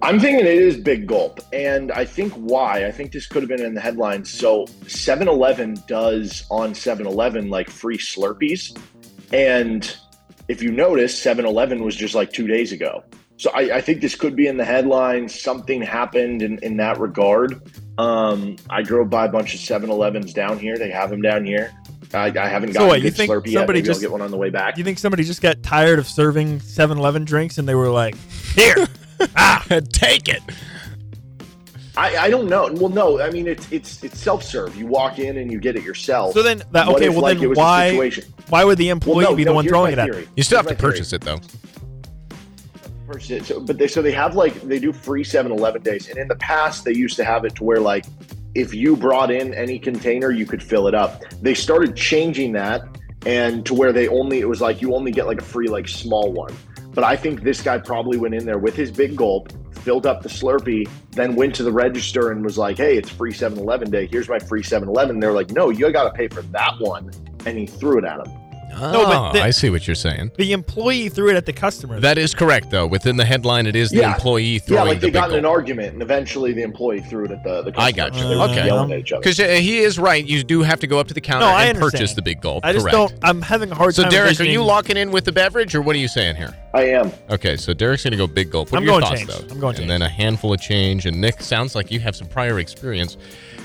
I'm thinking it is Big Gulp, and I think why. I think this could have been in the headlines. So seven eleven does on seven eleven like free Slurpees. And if you notice, seven eleven was just like two days ago. So I, I think this could be in the headlines. Something happened in, in that regard. Um, I drove by a bunch of seven elevens down here. They have them down here. I, I haven't gotten so what, a good Slurpee yet. Maybe just, I'll get one on the way back. You think somebody just got tired of serving seven eleven drinks and they were like, here, ah, take it. I, I don't know. Well, no. I mean, it's it's it's self-serve. You walk in and you get it yourself. So then, that, okay, if, well, like, then why, why would the employee well, no, be no, the one throwing it at you? You still here's have to purchase theory. It, though. So, but they so they have like they do free seven eleven days, and in the past they used to have it to where like if you brought in any container you could fill it up. They started changing that, and to where they only it was like you only get like a free like small one. But I think this guy probably went in there with his big gulp, filled up the Slurpee, then went to the register and was like, "Hey, it's free seven eleven day. Here's my free seven eleven." They're like, "No, you got to pay for that one," and he threw it at him. Oh, no, but the, I see what you're saying. The employee threw it at the customer. That is correct, though. Within the headline, it is yeah. the employee throwing the pickle. Yeah, like they got in an argument, and eventually the employee threw it at the, the customer. I got you. They were yelling at each other. Because he is right. You do have to go up to the counter no, and purchase the big gulp. I just correct. don't. I'm having a hard so time. So, Derek, are you locking in with the beverage, or what are you saying here? I am. Okay, so Derek's going to go big gulp. What I'm are your going thoughts, change. though? I'm going change. And then a handful of change. And Nick, sounds like you have some prior experience.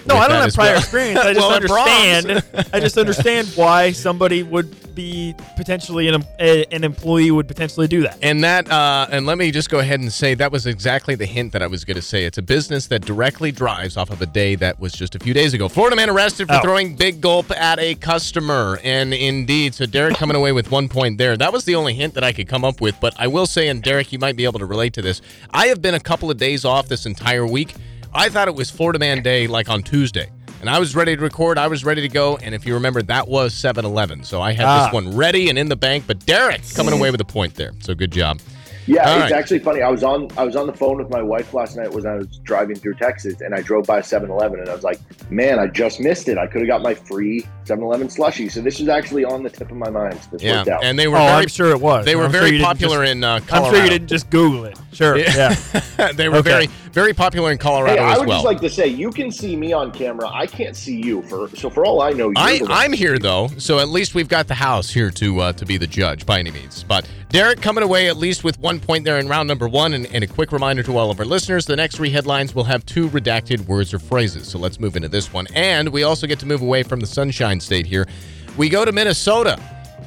No, I don't have prior well. experience. I just well, understand. I just understand why somebody would be potentially an a, an employee would potentially do that. And that, uh, and let me just go ahead and say that was exactly the hint that I was going to say. It's a business that directly drives off of a day that was just a few days ago. Florida man arrested for oh. throwing big gulp at a customer, and indeed, so Derek coming away with one point there. That was the only hint that I could come up with. But I will say, and Derek, you might be able to relate to this. I have been a couple of days off this entire week. I thought it was Florida Man Day like on Tuesday, and I was ready to record. I was ready to go, and if you remember, that was seven eleven. So I had ah. this one ready and in the bank, but Derek coming away with a point there. So good job. Yeah, All it's right. actually funny. I was on I was on the phone with my wife last night when I was driving through Texas, and I drove by seven eleven, and I was like, man, I just missed it. I could have got my free seven eleven slushie. So this is actually on the tip of my mind. This yeah, worked out. and they were. Oh, very, I'm sure it was. They I'm were sure very popular just, in uh, Colorado. I'm sure you didn't just Google it. Sure, yeah. yeah. They were okay. very, very popular in Colorado hey, as well. I would just like to say, you can see me on camera. I can't see you. For so for all I know, you're I, I'm here, though, so at least we've got the house here to uh, to be the judge by any means. But Derek coming away at least with one point there in round number one, and, and a quick reminder to all of our listeners, the next three headlines will have two redacted words or phrases. So let's move into this one. And we also get to move away from the Sunshine State here. We go to Minnesota,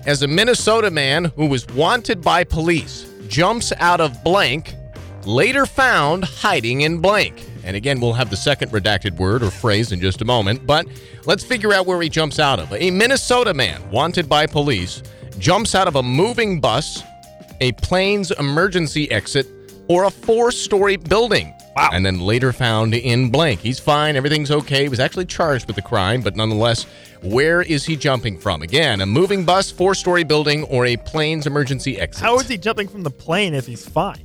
as a Minnesota man who was wanted by police jumps out of blank, later found hiding in blank. And again, we'll have the second redacted word or phrase in just a moment, but let's figure out where he jumps out of. A Minnesota man wanted by police jumps out of a moving bus, a plane's emergency exit, or a four-story building. Wow. And then later found in blank. He's fine. Everything's okay. He was actually charged with the crime, but nonetheless, where is he jumping from? Again, a moving bus, four-story building, or a plane's emergency exit. How is he jumping from the plane if he's fine?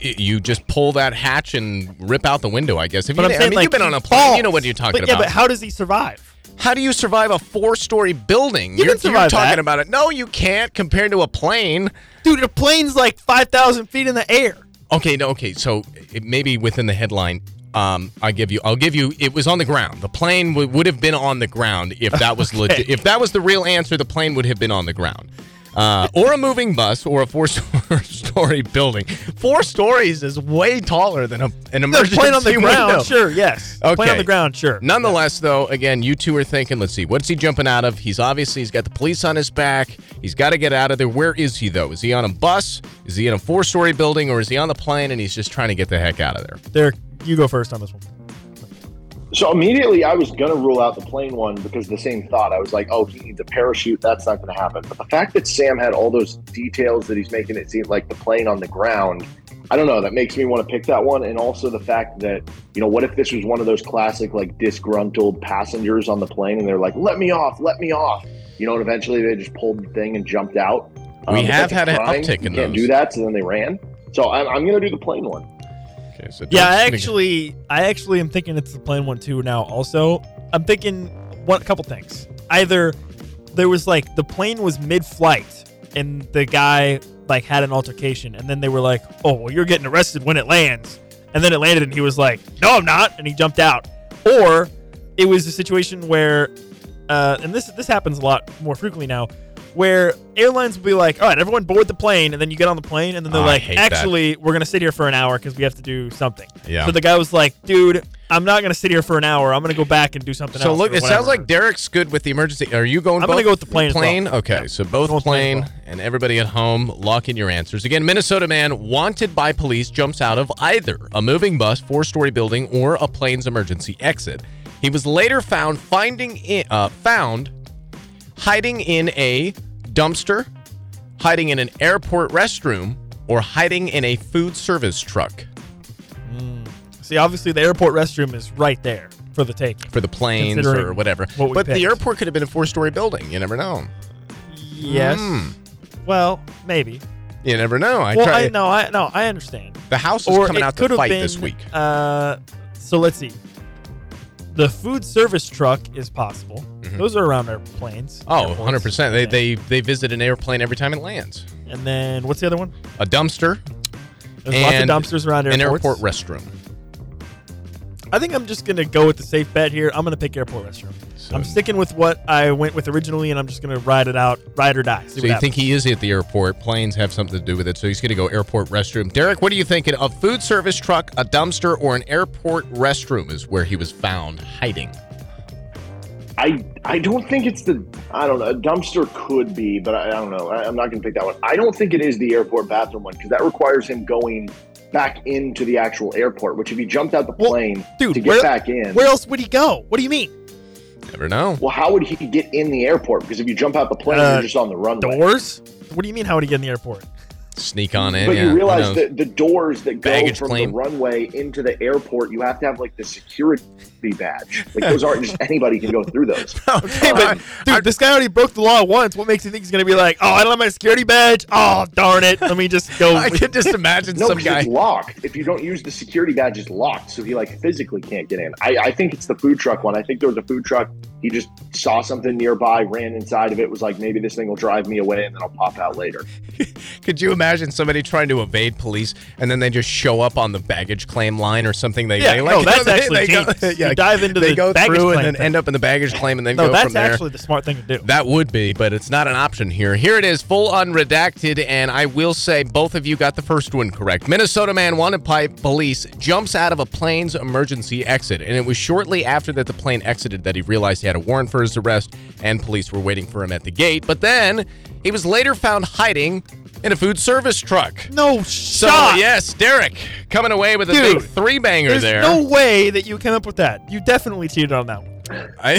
You just pull that hatch and rip out the window, I guess. If but you, I'm saying, I mean, like, you've been on a plane. Falls. You know what you're talking but, yeah, about. Yeah, but how does he survive? How do you survive a four-story building? You you're, can survive you're talking that. about it. No, you can't compared to a plane. Dude, a plane's like five thousand feet in the air. Okay, no, okay. So it maybe within the headline, um, I give you, I'll give you, it was on the ground. The plane w- would have been on the ground if that was okay. legit. If that was the real answer, the plane would have been on the ground. Uh, or a moving bus or a four-story building. Four stories is way taller than a, an emergency plane on the window. ground. Sure, yes. Okay. Plane on the ground, sure. Nonetheless, though, again, you two are thinking, let's see, what's he jumping out of? He's obviously, he's got the police on his back. He's got to get out of there. Where is he, though? Is he on a bus? Is he in a four-story building? Or is he on the plane and he's just trying to get the heck out of there? Derek, you go first on this one. So immediately I was going to rule out the plane one because the same thought. I was like, oh, he needs a parachute. That's not going to happen. But the fact that Sam had all those details that he's making it seem like the plane on the ground, I don't know. That makes me want to pick that one. And also the fact that, you know, what if this was one of those classic, like, disgruntled passengers on the plane and they're like, let me off, let me off. You know, and eventually they just pulled the thing and jumped out. We um, have had an uptick in those. You can't do that. So then they ran. So I'm, I'm going to do the plane one. Okay, so yeah, I actually, I actually am thinking it's the plane one too now. Also, I'm thinking one, a couple things. Either there was like the plane was mid-flight and the guy like had an altercation, and then they were like, "Oh, well, you're getting arrested when it lands," and then it landed, and he was like, "No, I'm not," and he jumped out. Or it was a situation where, uh, and this this happens a lot more frequently now, where airlines will be like, all right, everyone board the plane, and then you get on the plane, and then they're oh, like, actually, that. we're going to sit here for an hour because we have to do something. Yeah. So the guy was like, dude, I'm not going to sit here for an hour. I'm going to go back and do something so else. So look, it sounds like Derek's good with the emergency. Are you going I'm both? I'm going to go with the plane. Plane? Well. Okay, yeah. So both plane well. And everybody at home, lock in your answers. Again, Minnesota man wanted by police jumps out of either a moving bus, four-story building, or a plane's emergency exit. He was later found finding in, uh, found... hiding in a dumpster, hiding in an airport restroom, or hiding in a food service truck. Mm. See, obviously the airport restroom is right there for the taking. For the planes or whatever. What but picked. The airport could have been a four-story building. You never know. Yes. Mm. Well, maybe. You never know. I well, try I know. I no, I understand. The house is or coming out to fight been, this week. Uh, so let's see. The food service truck is possible. Mm-hmm. Those are around airplanes. Oh, one hundred percent. They, they they visit an airplane every time it lands. And then what's the other one? A dumpster. There's and lots of dumpsters around airports. An airport restroom. I think I'm just going to go with the safe bet here. I'm going to pick airport restroom. So, I'm sticking with what I went with originally, and I'm just going to ride it out, ride or die. So you happens. Think he is at the airport. Planes have something to do with it, so he's going to go airport restroom. Derek, what are you thinking? A food service truck, a dumpster, or an airport restroom is where he was found hiding. I I don't think it's the, I don't know, a dumpster could be, but I, I don't know. I, I'm not going to pick that one. I don't think it is the airport bathroom one because that requires him going back into the actual airport, which if he jumped out the plane well, dude, to get where, back in. Where else would he go? What do you mean? Never know. Well, how would he get in the airport? Because if you jump out the plane, uh, you're just on the runway. Doors? What do you mean how would he get in the airport? Sneak on in. But yeah, you realize that the doors that Baggage go from plane. the runway into the airport, you have to have like the security badge. Like those aren't just anybody can go through those. Okay, uh, but dude, I, this guy already broke the law once. What makes you think he's gonna be like, oh, I don't have my security badge? Oh, darn it! Let me just go. I can just imagine no, some guy it's locked. If you don't use the security badge, it's locked, so he like physically can't get in. I, I think it's the food truck one. I think there was a food truck. He just saw something nearby, ran inside of it, was like, maybe this thing will drive me away, and then I'll pop out later. Could you imagine somebody trying to evade police, and then they just show up on the baggage claim line or something? They, yeah, they like, no, that's they, actually they, yeah, you dive into they the baggage claim. They go through and then thing. end up in the baggage claim and then no, go from there. No, that's actually the smart thing to do. That would be, but it's not an option here. Here it is, full unredacted, and I will say both of you got the first one correct. Minnesota man wanted by police jumps out of a plane's emergency exit, and it was shortly after that the plane exited that he realized he had a warrant for his arrest, and police were waiting for him at the gate. But then he was later found hiding in a food service truck. No shot. So, yes, Derek coming away with a Dude, big three banger there's there. There's no way that you came up with that. You definitely cheated on that one. I,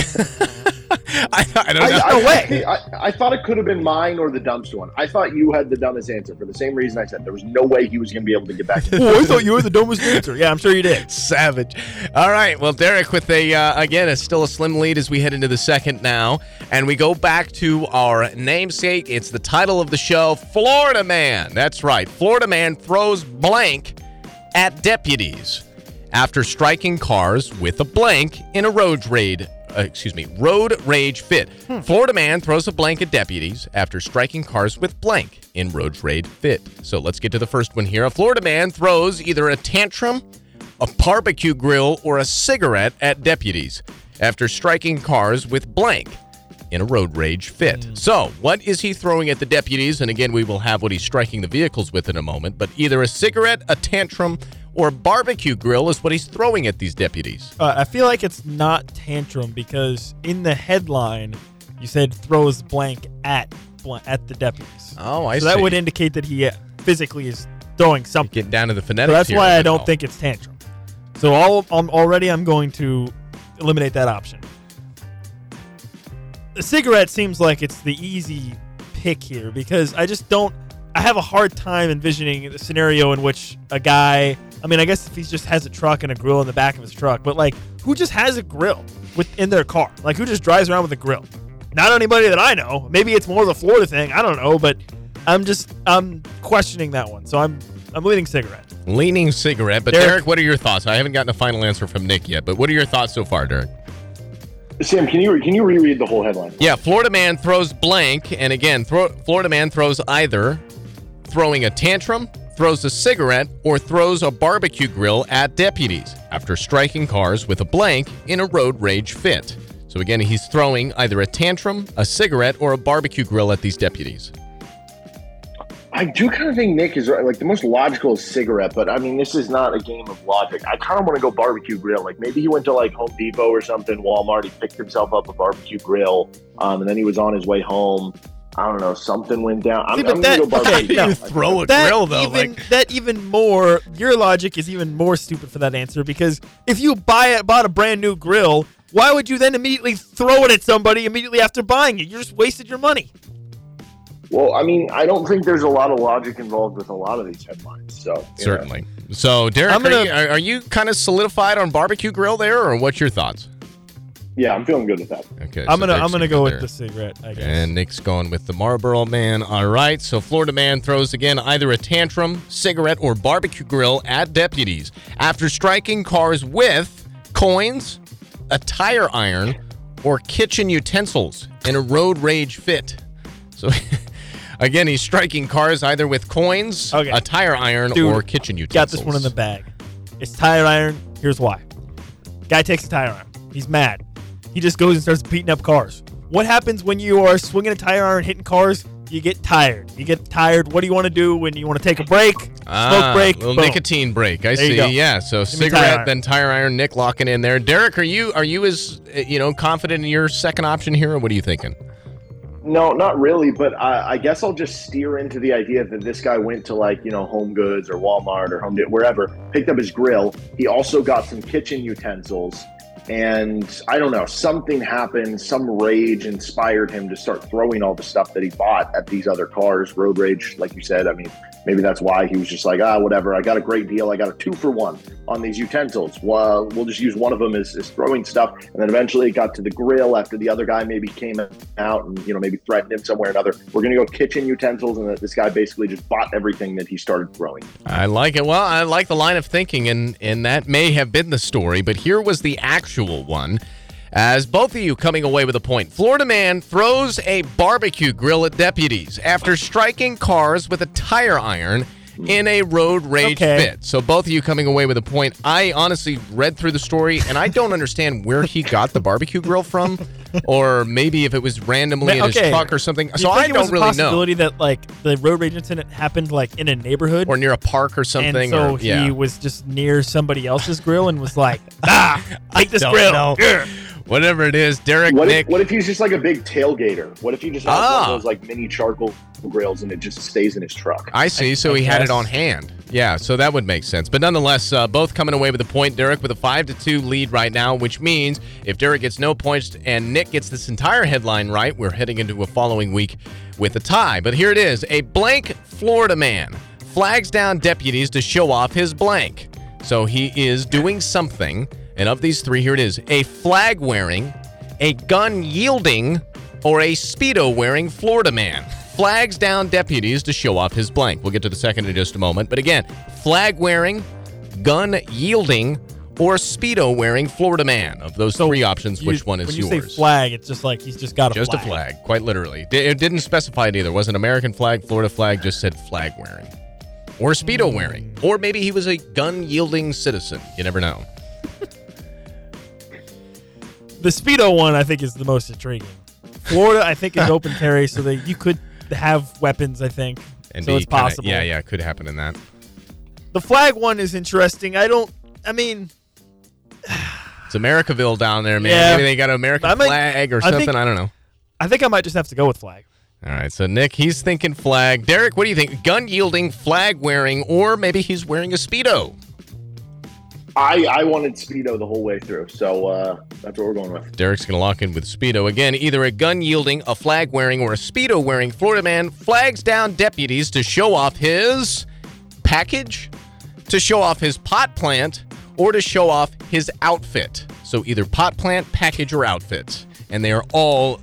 I, I don't know. I, I, no way. I, I, I thought it could have been mine or the dumpster one. I thought you had the dumbest answer for the same reason I said there was no way he was going to be able to get back. Oh, I thought you were the dumbest answer. Yeah, I'm sure you did. Savage. All right. Well, Derek, with a uh, again, it's still a slim lead as we head into the second now, and we go back to our namesake. It's the title of the show, Florida Man. That's right. Florida Man throws blank at deputies after striking cars with a blank in a road raid, uh, excuse me, road rage fit. Hmm. Florida man throws a blank at deputies after striking cars with blank in road rage fit. So let's get to the first one here. A Florida man throws either a tantrum, a barbecue grill, or a cigarette at deputies after striking cars with blank in a road rage fit. Hmm. So what is he throwing at the deputies? And again, we will have what he's striking the vehicles with in a moment, but either a cigarette, a tantrum, or barbecue grill is what he's throwing at these deputies. Uh, I feel like it's not tantrum because in the headline, you said throws blank at blank, at the deputies. Oh, I so see. So that would indicate that he physically is throwing something. Getting down to the phonetics so that's here, why I don't all. think it's tantrum. So all, um, already I'm going to eliminate that option. The cigarette seems like it's the easy pick here because I just don't, I have a hard time envisioning the scenario in which a guy, I mean, I guess if he just has a truck and a grill in the back of his truck, but like, who just has a grill within their car? Like, who just drives around with a grill? Not anybody that I know. Maybe it's more of a Florida thing. I don't know, but I'm just, I'm questioning that one. So I'm, I'm leaning cigarette. Leaning cigarette. But Derek, Derek, what are your thoughts? I haven't gotten a final answer from Nick yet, but what are your thoughts so far, Derek? Sam, can you can you reread the whole headline? Yeah, Florida man throws blank. And again, throw, Florida man throws either throwing a tantrum, throws a cigarette, or throws a barbecue grill at deputies after striking cars with a blank in a road rage fit. So again, he's throwing either a tantrum, a cigarette, or a barbecue grill at these deputies. I do kind of think Nick is right. Like the most logical is cigarette, but I mean, this is not a game of logic. I kind of want to go barbecue grill. Like maybe he went to like Home Depot or something, Walmart. He picked himself up a barbecue grill, um, and then he was on his way home. I don't know. Something went down. I'm, See, I'm that, gonna go barbecue. Okay, you throw a that grill though. Even, like that, even more. Your logic is even more stupid for that answer because if you buy it, bought a brand new grill, why would you then immediately throw it at somebody immediately after buying it? You just wasted your money. Well, I mean, I don't think there's a lot of logic involved with a lot of these headlines. So certainly. Know. So, Derek, gonna, are, you, are you kind of solidified on barbecue grill there, or what's your thoughts? Yeah, I'm feeling good with that. Okay, I'm so gonna Nick's I'm gonna go with there. the cigarette. I guess. And Nick's going with the Marlboro Man. All right, so Florida man throws again either a tantrum, cigarette, or barbecue grill at deputies after striking cars with coins, a tire iron or kitchen utensils in a road rage fit. So, again, he's striking cars either with coins, okay. a tire iron, Dude, or kitchen utensils. Got this one in the bag. It's tire iron. Here's why. Guy takes a tire iron. He's mad. He just goes and starts beating up cars. What happens when you are swinging a tire iron, hitting cars? You get tired. You get tired. What do you want to do when you want to take a break? Ah, smoke break. A little boom. Nicotine break. I there see. Yeah. So Give cigarette, tire then tire iron. Nick locking in there. Derek, are you are you as you know confident in your second option here, or what are you thinking? No, not really. But I, I guess I'll just steer into the idea that this guy went to like you know Home Goods or Walmart or Home wherever, picked up his grill. He also got some kitchen utensils. And I don't know, something happened, some rage inspired him to start throwing all the stuff that he bought at these other cars. Road rage, like you said, I mean, maybe that's why he was just like, ah, whatever, I got a great deal. I got a two for one on these utensils. Well, we'll just use one of them as, as throwing stuff. And then eventually it got to the grill after the other guy maybe came out and, you know, maybe threatened him somewhere or another. We're going to go kitchen utensils. And this guy basically just bought everything that he started throwing. I like it. Well, I like the line of thinking, and, and that may have been the story, but here was the actual one. As both of you coming away with a point. Florida man throws a barbecue grill at deputies after striking cars with a tire iron in a road rage okay. fit. So both of you coming away with a point. I honestly read through the story, and I don't understand where he got the barbecue grill from, or maybe if it was randomly in okay. his truck or something. Do you so think I it don't was really know. It's a possibility that like the road rage incident happened like in a neighborhood or near a park or something. And so or, he yeah. was just near somebody else's grill and was like, ah, like this grill. Know. Yeah. Whatever it is, Derek, what Nick. If, what if he's just like a big tailgater? What if you just have oh. one of those like mini charcoal grills and it just stays in his truck? I see. So I he guess. had it on hand. Yeah, so that would make sense. But nonetheless, uh, both coming away with a point. Derek with a five to two lead right now, which means if Derek gets no points and Nick gets this entire headline right, we're heading into a following week with a tie. But here it is. A blank Florida man flags down deputies to show off his blank. So he is doing something. And of these three, here it is. A flag-wearing, a gun-yielding, or a Speedo-wearing Florida man flags down deputies to show off his blank. We'll get to the second in just a moment. But again, flag-wearing, gun-yielding, or Speedo-wearing Florida man. Of those so three options, you, which one is when you yours? Say flag, it's just like he's just got a just flag. Just a flag, quite literally. It didn't specify it either. It wasn't American flag, Florida flag, just said flag-wearing. Or Speedo-wearing. Or maybe he was a gun-yielding citizen. You never know. The Speedo one, I think, is the most intriguing. Florida, I think, is open carry, so that you could have weapons, I think. And so it's kinda, possible. Yeah, yeah, it could happen in that. The flag one is interesting. I don't, I mean. It's Americaville down there, man. Yeah, maybe they got an American might, flag or something. I, think, I don't know. I think I might just have to go with flag. All right, so Nick, he's thinking flag. Derek, what do you think? Gun-yielding, flag-wearing, or maybe he's wearing a Speedo. I, I wanted Speedo the whole way through, so uh, that's what we're going with. Derek's going to lock in with Speedo. Again, either a gun-yielding, a flag-wearing, or a Speedo-wearing Florida man flags down deputies to show off his package, to show off his pot plant, or to show off his outfit. So either pot plant, package, or outfit. And they are all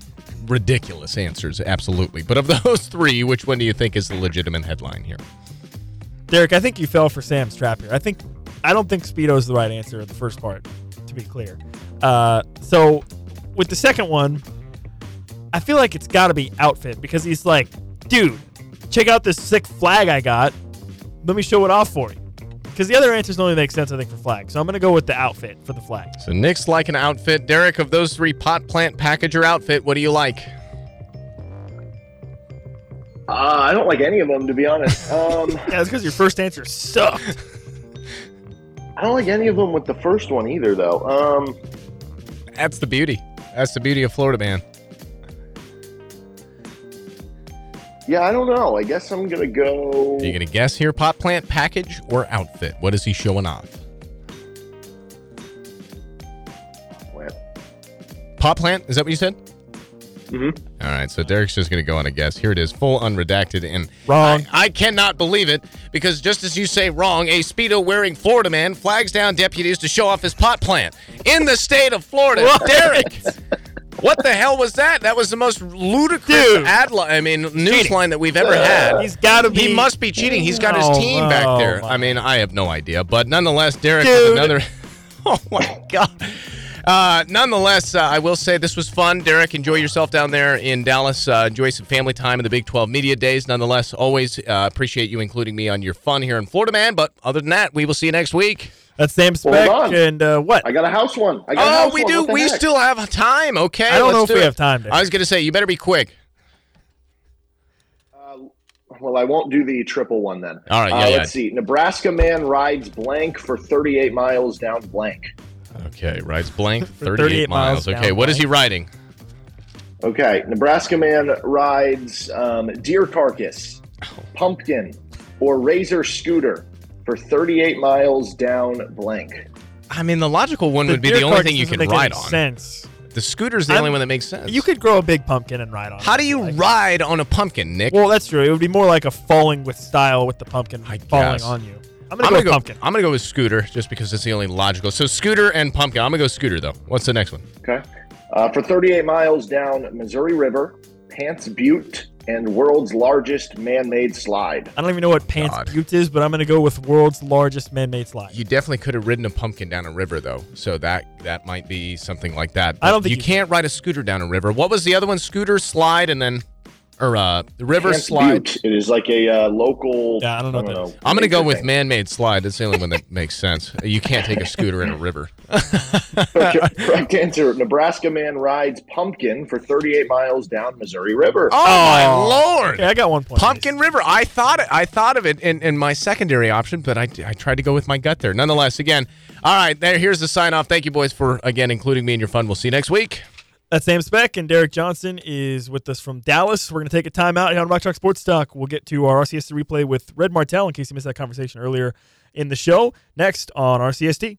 ridiculous answers, absolutely. But of those three, which one do you think is the legitimate headline here? Derek, I think you fell for Sam's trap here. I think... I don't think Speedo is the right answer in the first part, to be clear. Uh, so with the second one, I feel like it's got to be outfit because he's like, dude, check out this sick flag I got. Let me show it off for you. Because the other answers only make sense, I think, for flag. So I'm going to go with the outfit for the flag. So Nick's like an outfit. Derek, of those three, pot, plant, package, or outfit, what do you like? Uh, I don't like any of them, to be honest. Um... yeah, that's because your first answer sucked. I don't like any of them with the first one either, though. Um, That's the beauty. That's the beauty of Florida man. Yeah, I don't know. I guess I'm going to go... Are you going to guess here? Pot plant, package, or outfit? What is he showing off? Plant. Pot plant? Is that what you said? Mm-hmm. All right, so Derek's just going to go on a guess. Here it is, full unredacted. And wrong. I, I cannot believe it, because just as you say wrong, a Speedo-wearing Florida man flags down deputies to show off his pot plant in the state of Florida. Derek, what the hell was that? That was the most ludicrous Dude. ad li- I mean, news cheating. line that we've ever uh, had. He's got to be. He must be cheating. He's got his team oh, back there. My. I mean, I have no idea. But nonetheless, Derek Dude. with another. Oh, my God. Uh, nonetheless, uh, I will say this was fun. Derek, enjoy yourself down there in Dallas. Uh, enjoy some family time in the Big twelve Media Days. Nonetheless, always uh, appreciate you including me on your fun here in Florida, man. But other than that, we will see you next week. That's Sam Speck, and uh, what? I got a house one. I got oh, a house we one. do. We heck? still have time, okay? I don't Let's know if do we it. have time. Dude. I was going to say, you better be quick. Well, I won't do the triple one then. All right, yeah, uh, yeah. Let's see. Nebraska man rides blank for thirty-eight miles down blank. Okay, rides blank thirty-eight, thirty-eight miles. miles okay, what blank. is he riding? Okay, Nebraska man rides um, deer carcass, pumpkin, or razor scooter for thirty-eight miles down blank. I mean, the logical one the would be the only thing you can ride on. Sense. The scooter's the I'm, only one that makes sense. You could grow a big pumpkin and ride on it. How do you like. ride on a pumpkin, Nick? Well, that's true. It would be more like a falling with style with the pumpkin I falling guess. on you. I'm going to go with go, pumpkin. I'm going to go with scooter just because it's the only logical. So scooter and pumpkin. I'm going to go scooter, though. What's the next one? Okay. Uh, for thirty-eight miles down Missouri River, Pants Butte, and world's largest man-made slide. I don't even know what Pants God. Butte is, but I'm going to go with world's largest man-made slide. You definitely could have ridden a pumpkin down a river, though, so that that might be something like that. But I don't think you, you can't ride a scooter down a river. What was the other one? Scooter, slide, and then or uh, the river Pants slide. Butte. It is like a uh, local. Yeah, I don't know. I don't know. I'm going to go with man-made slide. That's the only one that makes sense. You can't take a scooter in a river. Correct answer. Nebraska man rides pumpkin for thirty-eight miles down Missouri River. Oh, oh my Lord. Okay, I got one point. Pumpkin River. I thought I thought of it in, in my secondary option, but I, I tried to go with my gut there. Nonetheless, again, all right, there. Here's the sign-off. Thank you, boys, for, again, including me in your fun. We'll see you next week. That's Sam Speck, and Derek Johnson is with us from Dallas. We're going to take a timeout here on Rock Chalk Sports Talk. We'll get to our R C S T replay with Red Martel in case you missed that conversation earlier in the show. Next on R C S T.